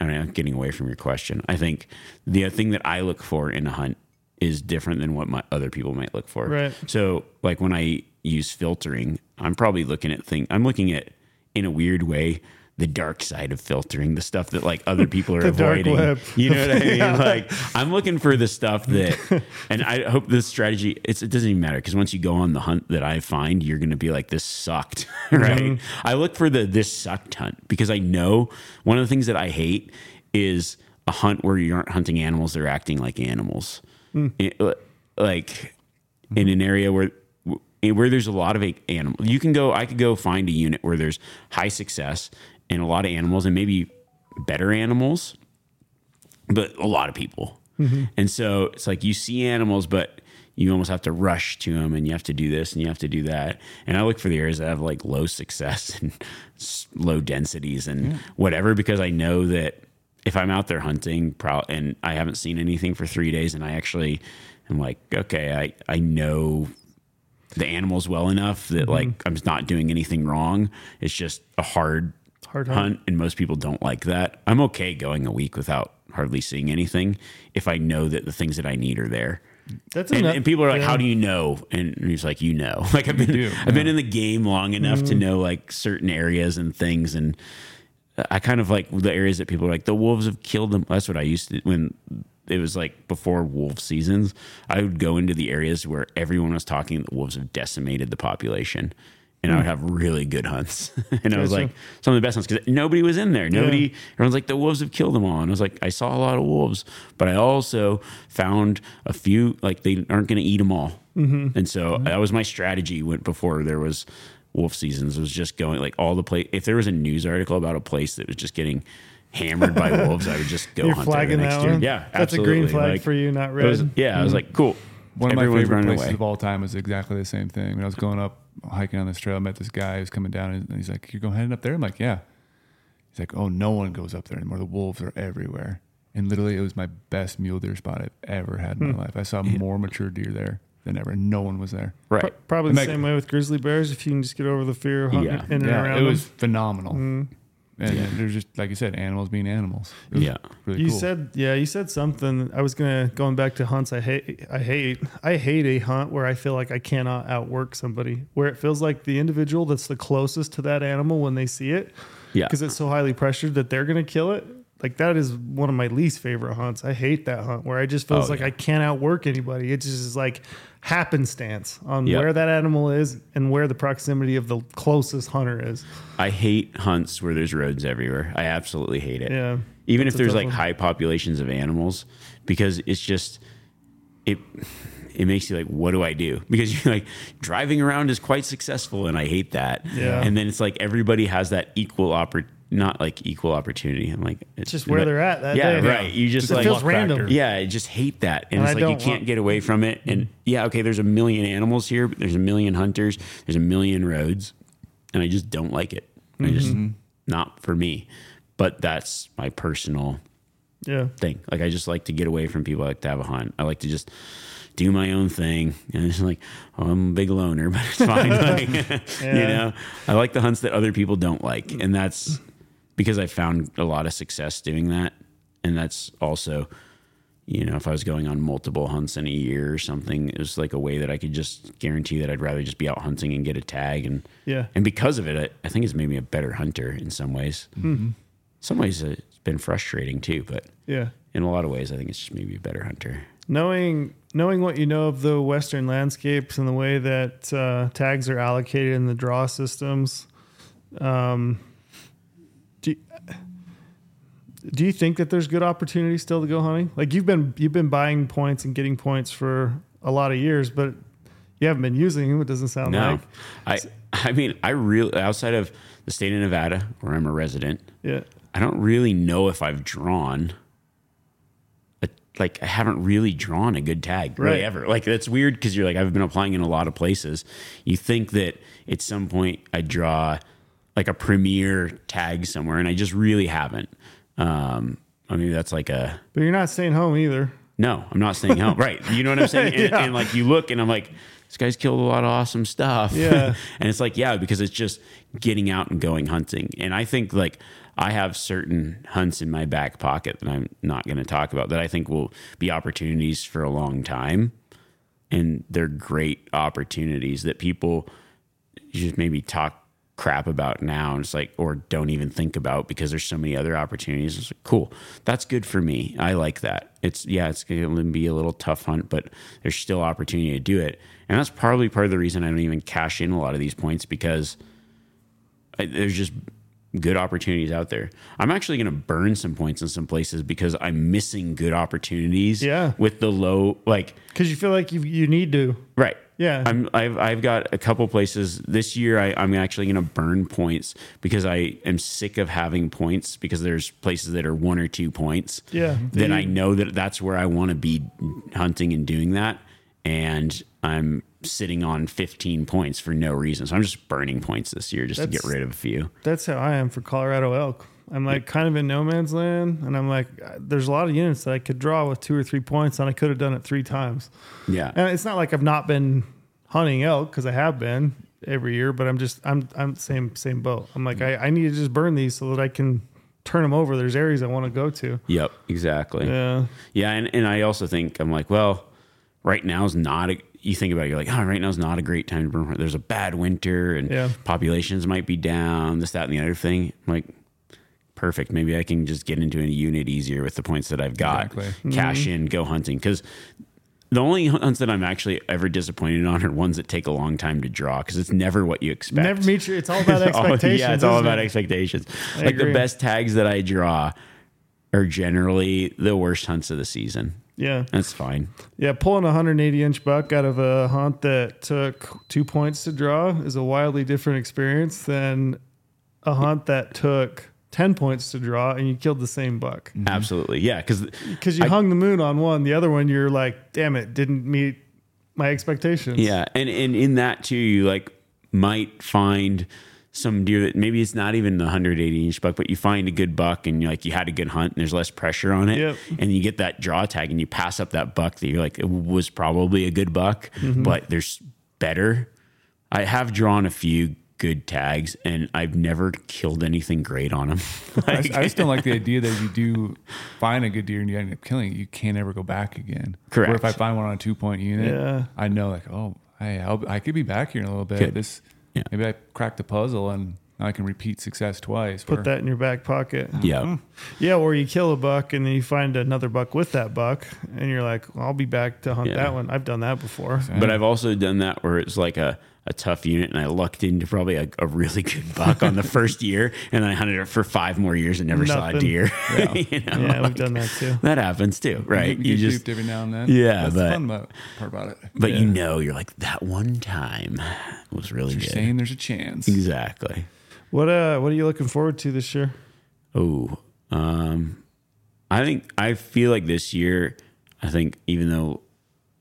I don't know, getting away from your question, I think the thing that I look for in a hunt is different than what my other people might look for. Right. So like when I use filtering, I'm probably looking at I'm looking at in a weird way, the dark side of filtering, the stuff that like other people are avoiding. Dark web. You know what I mean? Like I'm looking for the stuff that, and I hope this strategy, it doesn't even matter. Cause once you go on the hunt that I find, you're going to be like, this sucked, right? Mm-hmm. I look for this sucked hunt because I know one of the things that I hate is a hunt where you aren't hunting animals. They're acting like animals. In an area where there's a lot of animals, I could go find a unit where there's high success and a lot of animals and maybe better animals, but a lot of people. Mm-hmm. And so it's like you see animals, but you almost have to rush to them and you have to do this and you have to do that. And I look for the areas that have like low success and low densities and whatever, because I know that if I'm out there hunting and I haven't seen anything for 3 days and I actually am like, okay, I know the animals well enough that like I'm not doing anything wrong. It's just a hard hunt, and most people don't like that. I'm okay going a week without hardly seeing anything if I know that the things that I need are there. That's enough. And people are like, "How do you know?" And he's like, "You know, like I've been in the game long enough to know like certain areas and things." And I kind of like the areas that people are like, "The wolves have killed them." That's what I used to when it was like before wolf seasons. I would go into the areas where everyone was talking that the wolves have decimated the population. And I would have really good hunts. And I was like, some of the best hunts, because nobody was in there. Everyone's like, the wolves have killed them all. And I was like, I saw a lot of wolves, but I also found a few, like they aren't going to eat them all. Mm-hmm. And so that was my strategy before there was wolf seasons, was just going like all the place. If there was a news article about a place that was just getting hammered by wolves, I would just go hunt there the next year. Yeah, that's absolutely. A green flag, like, for you, not red. I was like, cool. One of my favorite places of all time was exactly the same thing. When I was going up, hiking on this trail, I met this guy who's coming down, and he's like, "You're going heading up there?" I'm like, "Yeah." He's like, "Oh, no one goes up there anymore. The wolves are everywhere." And literally, it was my best mule deer spot I've ever had in my life. I saw more mature deer there than ever. No one was there. Right. Probably the same way with grizzly bears. If you can just get over the fear of hunting in and around them. It was phenomenal. Mm. And there's just, like you said, animals being animals. Really cool. You said something. I was going back to hunts. I hate a hunt where I feel like I cannot outwork somebody, where it feels like the individual that's the closest to that animal when they see it, because it's so highly pressured that they're going to kill it. Like, that is one of my least favorite hunts. I hate that hunt where I just feels like I can't outwork anybody. It just is like happenstance on where that animal is and where the proximity of the closest hunter is. I hate hunts where there's roads everywhere. I absolutely hate it. Yeah, even if there's like high populations of animals, because it's just it makes you like, what do I do? Because you're like, driving around is quite successful, and I hate that. Yeah, and then it's like everybody has that equal opportunity. Not like equal opportunity. I'm like, it's just where they're at that day. Yeah, right. You just like, it feels random. I just hate that. And it's like, you can't get away from it. And okay, there's a million animals here, but there's a million hunters, there's a million roads, and I just don't like it. I just, not for me. But that's my personal thing. Like, I just like to get away from people. I like to have a hunt. I like to just do my own thing. And it's like, oh, I'm a big loner, but it's fine. Like, you know, I like the hunts that other people don't like. And that's because I found a lot of success doing that. And that's also you know, if I was going on multiple hunts in a year or something, it was like a way that I could just guarantee that I'd rather just be out hunting and get a tag. And yeah, and because of it, I think it's made me a better hunter in some ways. Mm-hmm. Some ways it's been frustrating too, but yeah, in a lot of ways, I think it's just made me a better hunter. Knowing what you know of the Western landscapes and the way that tags are allocated in the draw systems, do you think that there's good opportunity still to go hunting? Like you've been buying points and getting points for a lot of years, but you haven't been using them. It doesn't sound like. I mean, I really, outside of the state of Nevada where I'm a resident, yeah, I don't really know if I've drawn. Like I haven't really drawn a good tag really ever. Like that's weird because you're like, I've been applying in a lot of places. You think that at some point I draw like a premier tag somewhere, and I just really haven't. I mean, that's like a... But you're not staying home either. No, I'm not staying home. Right. You know what I'm saying? And, yeah. And like you look and I'm like, this guy's killed a lot of awesome stuff. Yeah. And it's like, yeah, because it's just getting out and going hunting. And I think like I have certain hunts in my back pocket that I'm not going to talk about that I think will be opportunities for a long time. And they're great opportunities that people just maybe talk crap about now, and it's like, or don't even think about because there's so many other opportunities. It's like, cool, that's good for me. I like that. It's yeah, it's gonna be a little tough hunt, but there's still opportunity to do it. And that's probably part of the reason I don't even cash in a lot of these points, because there's just good opportunities out there. I'm actually going to burn some points in some places because I'm missing good opportunities. Yeah, with the low, like, because you feel like you need to, right? Yeah, I've got a couple places this year. I'm actually going to burn points because I am sick of having points, because there's places that are 1 or 2 points. Yeah, then I know that's where I want to be hunting and doing that, and I'm sitting on 15 points for no reason. So I'm just burning points this year just to get rid of a few. That's how I am for Colorado elk. I'm like kind of in no man's land, and I'm like, there's a lot of units that I could draw with 2 or 3 points, and I could have done it 3 times. Yeah, and it's not like I've not been hunting elk, because I have been every year, but I'm same boat. I'm like, I need to just burn these so that I can turn them over. There's areas I want to go to. Yep, exactly. Yeah, and I also think I'm like, well, right now is not a... You think about it, you're like, oh, right now is not a great time to burn. There's a bad winter, and populations might be down, this, that, and the other thing. I'm like, perfect. Maybe I can just get into a unit easier with the points that I've got. Exactly. Cash in, go hunting. Because the only hunts that I'm actually ever disappointed on are ones that take a long time to draw, because it's never what you expect. Never meet you. It's all about expectations. Yeah, it's all about expectations. I agree. The best tags that I draw are generally the worst hunts of the season. Yeah. That's fine. Yeah, pulling a 180-inch buck out of a hunt that took 2 points to draw is a wildly different experience than a hunt that took 10 points to draw and you killed the same buck. Absolutely. Yeah, because you hung the moon on one. The other one, you're like, damn it, didn't meet my expectations. Yeah, and in that, too, you like might find some deer that maybe it's not even the 180-inch buck, but you find a good buck and you're like, you had a good hunt and there's less pressure on it. Yep. And you get that draw tag and you pass up that buck that you're like, it was probably a good buck, but there's better. I have drawn a few good tags and I've never killed anything great on them. I just don't like the idea that you do find a good deer and you end up killing it. You can't ever go back again. Correct. Or if I find one on a 2-point unit, I know like, oh, hey, I could be back here in a little bit. Yeah. Maybe I cracked the puzzle and I can repeat success twice. Put that in your back pocket. Yeah. Yeah, or you kill a buck and then you find another buck with that buck and you're like, well, I'll be back to hunt that one. I've done that before. But I've also done that where it's like a tough unit and I lucked into probably a really good buck on the first year, and then I hunted it for 5 more years and never saw a deer. Yeah, you know, yeah, like, we've done that too. That happens too, right? You get duped every now and then. Yeah, that's the fun part about it. But you know, you're like, that one time was really good. You're saying there's a chance. Exactly. What are you looking forward to this year? Oh, I feel like this year, I think even though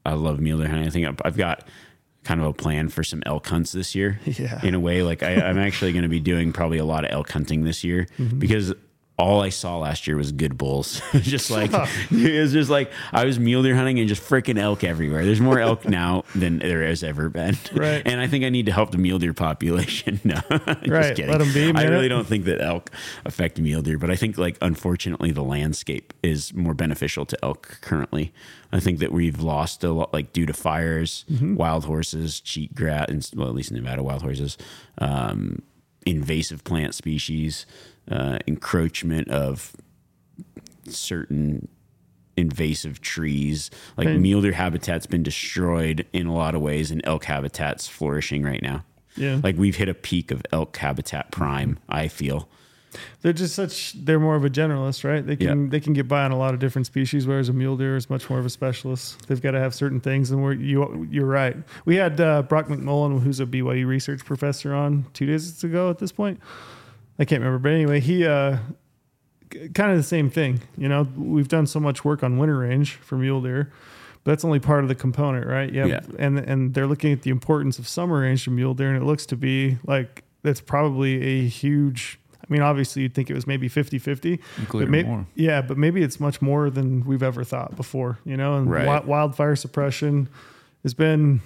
I love mule deer hunting, I think I've got kind of a plan for some elk hunts this year in a way. Like I'm actually going to be doing probably a lot of elk hunting this year because all I saw last year was good bulls. Just like, it was just like I was mule deer hunting and just freaking elk everywhere. There's more elk now than there has ever been. Right. And I think I need to help the mule deer population. No, just right. kidding. Let them be, I really don't think that elk affect mule deer, but I think, like, unfortunately the landscape is more beneficial to elk currently. I think that we've lost a lot, like, due to fires, wild horses, cheatgrass, and well, at least in Nevada, wild horses, invasive plant species, encroachment of certain invasive trees. Like mule deer habitat's been destroyed in a lot of ways, and elk habitat's flourishing right now. Yeah, like we've hit a peak of elk habitat prime. I feel they're just such. They're more of a generalist, right? They can they can get by on a lot of different species, whereas a mule deer is much more of a specialist. They've got to have certain things, and where you're right. We had Brock McMullen, who's a BYU research professor, on 2 days ago at this point. I can't remember, but anyway, he kind of the same thing. You know, we've done so much work on winter range for mule deer, but that's only part of the component, right? Yeah. And they're looking at the importance of summer range for mule deer, and it looks to be like that's probably a huge. I mean, obviously, you'd think it was maybe 50-50. More. Yeah, but maybe it's much more than we've ever thought before. You know, and wildfire suppression has been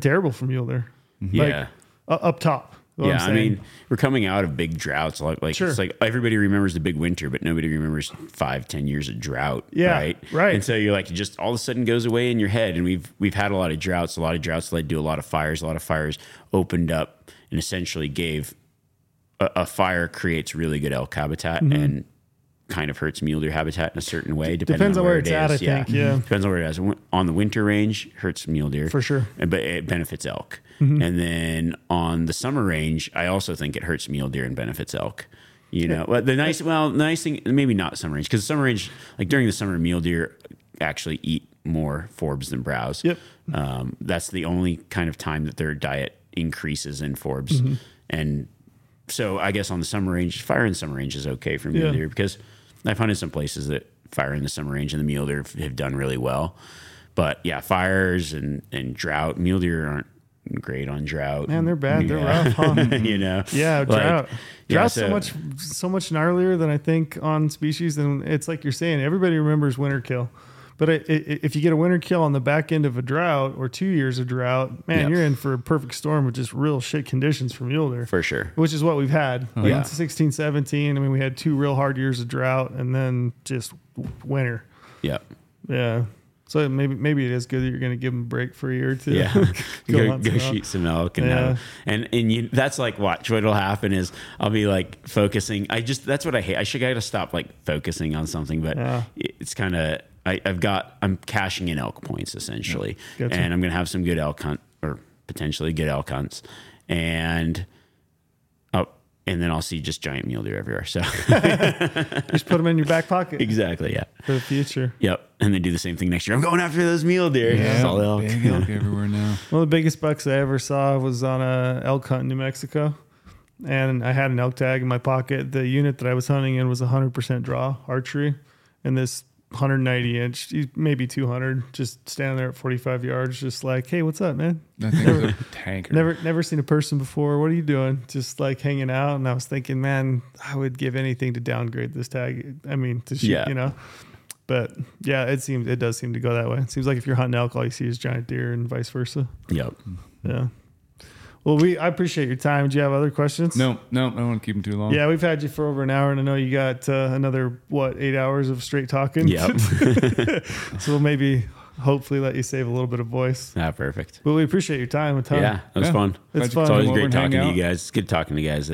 terrible for mule deer. Yeah, like, up top. Yeah, I mean, we're coming out of big droughts. Like it's like everybody remembers the big winter, but nobody remembers 5-10 years of drought. Yeah, right. And so you're like, it just all of a sudden goes away in your head. And we've had a lot of droughts. A lot of droughts led to a lot of fires. A lot of fires opened up and essentially gave a fire creates really good elk habitat and kind of hurts mule deer habitat in a certain way. Depends on where it's at, I think. Yeah, depends on where it is. On the winter range, hurts mule deer for sure, but it benefits elk. Mm-hmm. And then on the summer range, I also think it hurts mule deer and benefits elk. You know, but the nice thing, maybe not summer range, because summer range, like during the summer, mule deer actually eat more forbs than browse. Yep, that's the only kind of time that their diet increases in forbs. Mm-hmm. And so I guess on the summer range, fire in summer range is okay for mule deer, because I've hunted some places that fire in the summer range and the mule deer have done really well. But yeah, fires and drought, mule deer aren't great on drought. Man, they're bad. They're rough, huh? You know? Yeah, drought. Drought's so much gnarlier than I think on species. And it's like you're saying, everybody remembers winter kill. But if you get a winter kill on the back end of a drought or 2 years of drought, man, you're in for a perfect storm with just real shit conditions for mule deer. For sure. Which is what we've had. Oh, like 16, 17. I mean, we had two real hard years of drought and then just winter. Yeah. Yeah. So maybe it is good that you're going to give them a break for a year or two. Yeah, go shoot some elk and you, that's like watch what'll happen is I'll be like focusing. That's what I hate. I got to stop like focusing on something, but it's kind of I'm cashing in elk points essentially, and I'm going to have some good elk hunt or potentially good elk hunts, and then I'll see just giant mule deer everywhere. So just put them in your back pocket. Exactly. Yeah. For the future. Yep. And they do the same thing next year. I'm going after those mule deer. Yeah. All elk. Big elk everywhere now. One of the biggest bucks I ever saw was on a elk hunt in New Mexico. And I had an elk tag in my pocket. The unit that I was hunting in was 100% draw archery. And this 190 inch, maybe 200, just standing there at 45 yards, just like, hey, what's up, man? Never, tanker. Never seen a person before. What are you doing? Just like hanging out. And I was thinking, man, I would give anything to downgrade this tag. I mean, to shoot, you know. But yeah, it does seem to go that way. It seems like if you're hunting elk, all you see is giant deer and vice versa. Yep. Yeah. Well, I appreciate your time. Do you have other questions? No, I don't want to keep them too long. Yeah, we've had you for over an hour, and I know you got another, 8 hours of straight talking? Yep. So we'll maybe, hopefully, let you save a little bit of voice. Ah, perfect. But we appreciate your time. Yeah, it was fun. It's always great talking to you guys. It's good talking to you guys.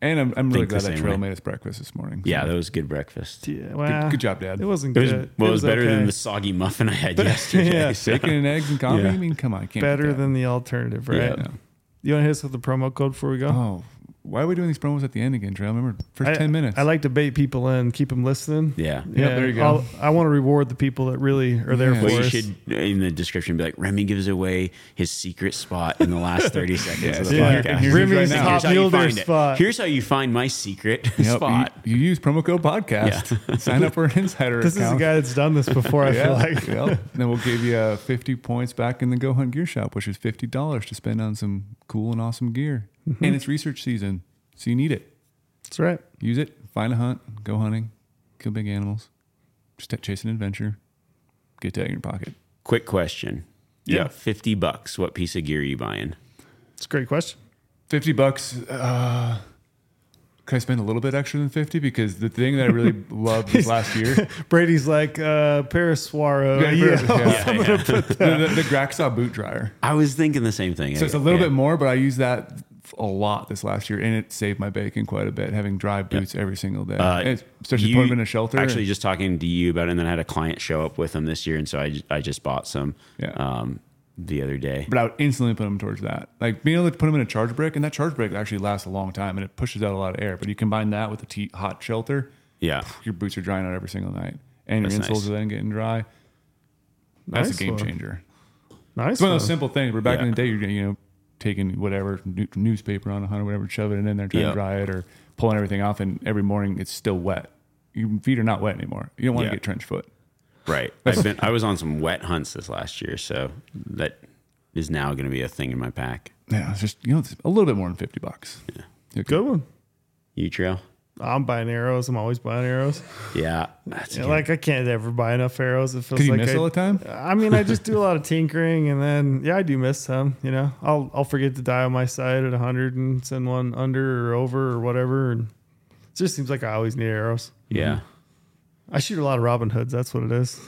And I'm really glad that Terrell made us breakfast this morning. So. Yeah, that was good breakfast. Yeah, well, good job, Dad. It wasn't good. It was better than the soggy muffin I had yesterday. Yeah, so. Bacon and eggs and coffee? Yeah. I mean, come on. Better than the alternative, right? Yeah. No. You want to hit us with the promo code before we go? Oh, why are we doing these promos at the end again, Trey? Remember, first 10 minutes. I like to bait people in, keep them listening. Yeah, there you go. I want to reward the people that really are there for us. You should, in the description, be like, Remy gives away his secret spot in the last 30 seconds of the podcast. Remy's top builder spot. Here's how you find my secret spot. You use promo code podcast. Yeah. Sign up for an insider account. This is a guy that's done this before, I feel like. Yep. Then we'll give you 50 points back in the Go Hunt Gear Shop, which is $50 to spend on some cool and awesome gear. Mm-hmm. And it's research season, so you need it. That's right. Use it. Find a hunt, go hunting, kill big animals, just chase an adventure, get tag in your pocket. Quick question. Yeah. $50. What piece of gear are you buying? It's a great question. $50. Can I spend a little bit extra than 50? Because the thing that I really loved this last year... Brady's like, pair of Suero. Yeah. The Graxa boot dryer. I was thinking the same thing. So it's a little bit more, but I used that a lot this last year, and it saved my bacon quite a bit, having dry boots every single day. Especially putting them in a shelter. Actually, just talking to you about it, and then I had a client show up with them this year, and so I just bought some. Yeah. The other day. But I would instantly put them towards that. Like being able to put them in a charge brick, and that charge brick actually lasts a long time and it pushes out a lot of air. But you combine that with a hot shelter, your boots are drying out every single night. And that's your insoles are then getting dry. That's a game changer. Nice. It's one of those simple things where back in the day you're taking whatever newspaper on a hunt or whatever, shove it in there, trying to dry it, or pulling everything off, and every morning it's still wet. Your feet are not wet anymore. You don't want to get trench foot. Right. I was on some wet hunts this last year, so that is now going to be a thing in my pack. Yeah, it's just it's a little bit more than $50. Yeah. Good one. You trail? I'm buying arrows. I'm always buying arrows. Yeah. I can't ever buy enough arrows. It feels like you miss all the time? I mean, I just do a lot of tinkering, and then I do miss some, I'll forget to dial my sight at 100 and send one under or over or whatever, and it just seems like I always need arrows. Yeah. Mm-hmm. I shoot a lot of Robin Hoods. That's what it is.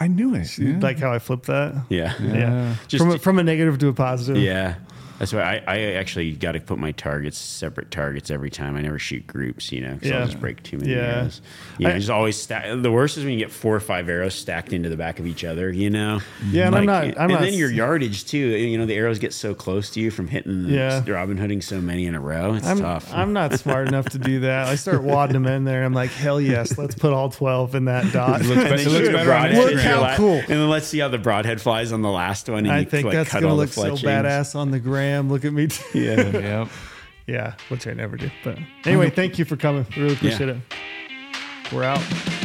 I knew it. Yeah. Like how I flipped that. Yeah. Just from a negative to a positive. Yeah. That's why I actually got to put my targets, separate targets every time. I never shoot groups, because I'll just break too many arrows. I just always stack. The worst is when you get 4 or 5 arrows stacked into the back of each other, Yeah, and then your yardage, too. The arrows get so close to you from hitting the Robin Hooding so many in a row. It's tough. I'm not smart enough to do that. I start wadding them in there, and I'm like, hell yes, let's put all 12 in that dot. Look how cool. And then let's see how the broadhead flies on the last one. And I think that's going to look so badass on the ground. Look at me. Which I never do. But anyway, thank you for coming. Really appreciate it. We're out.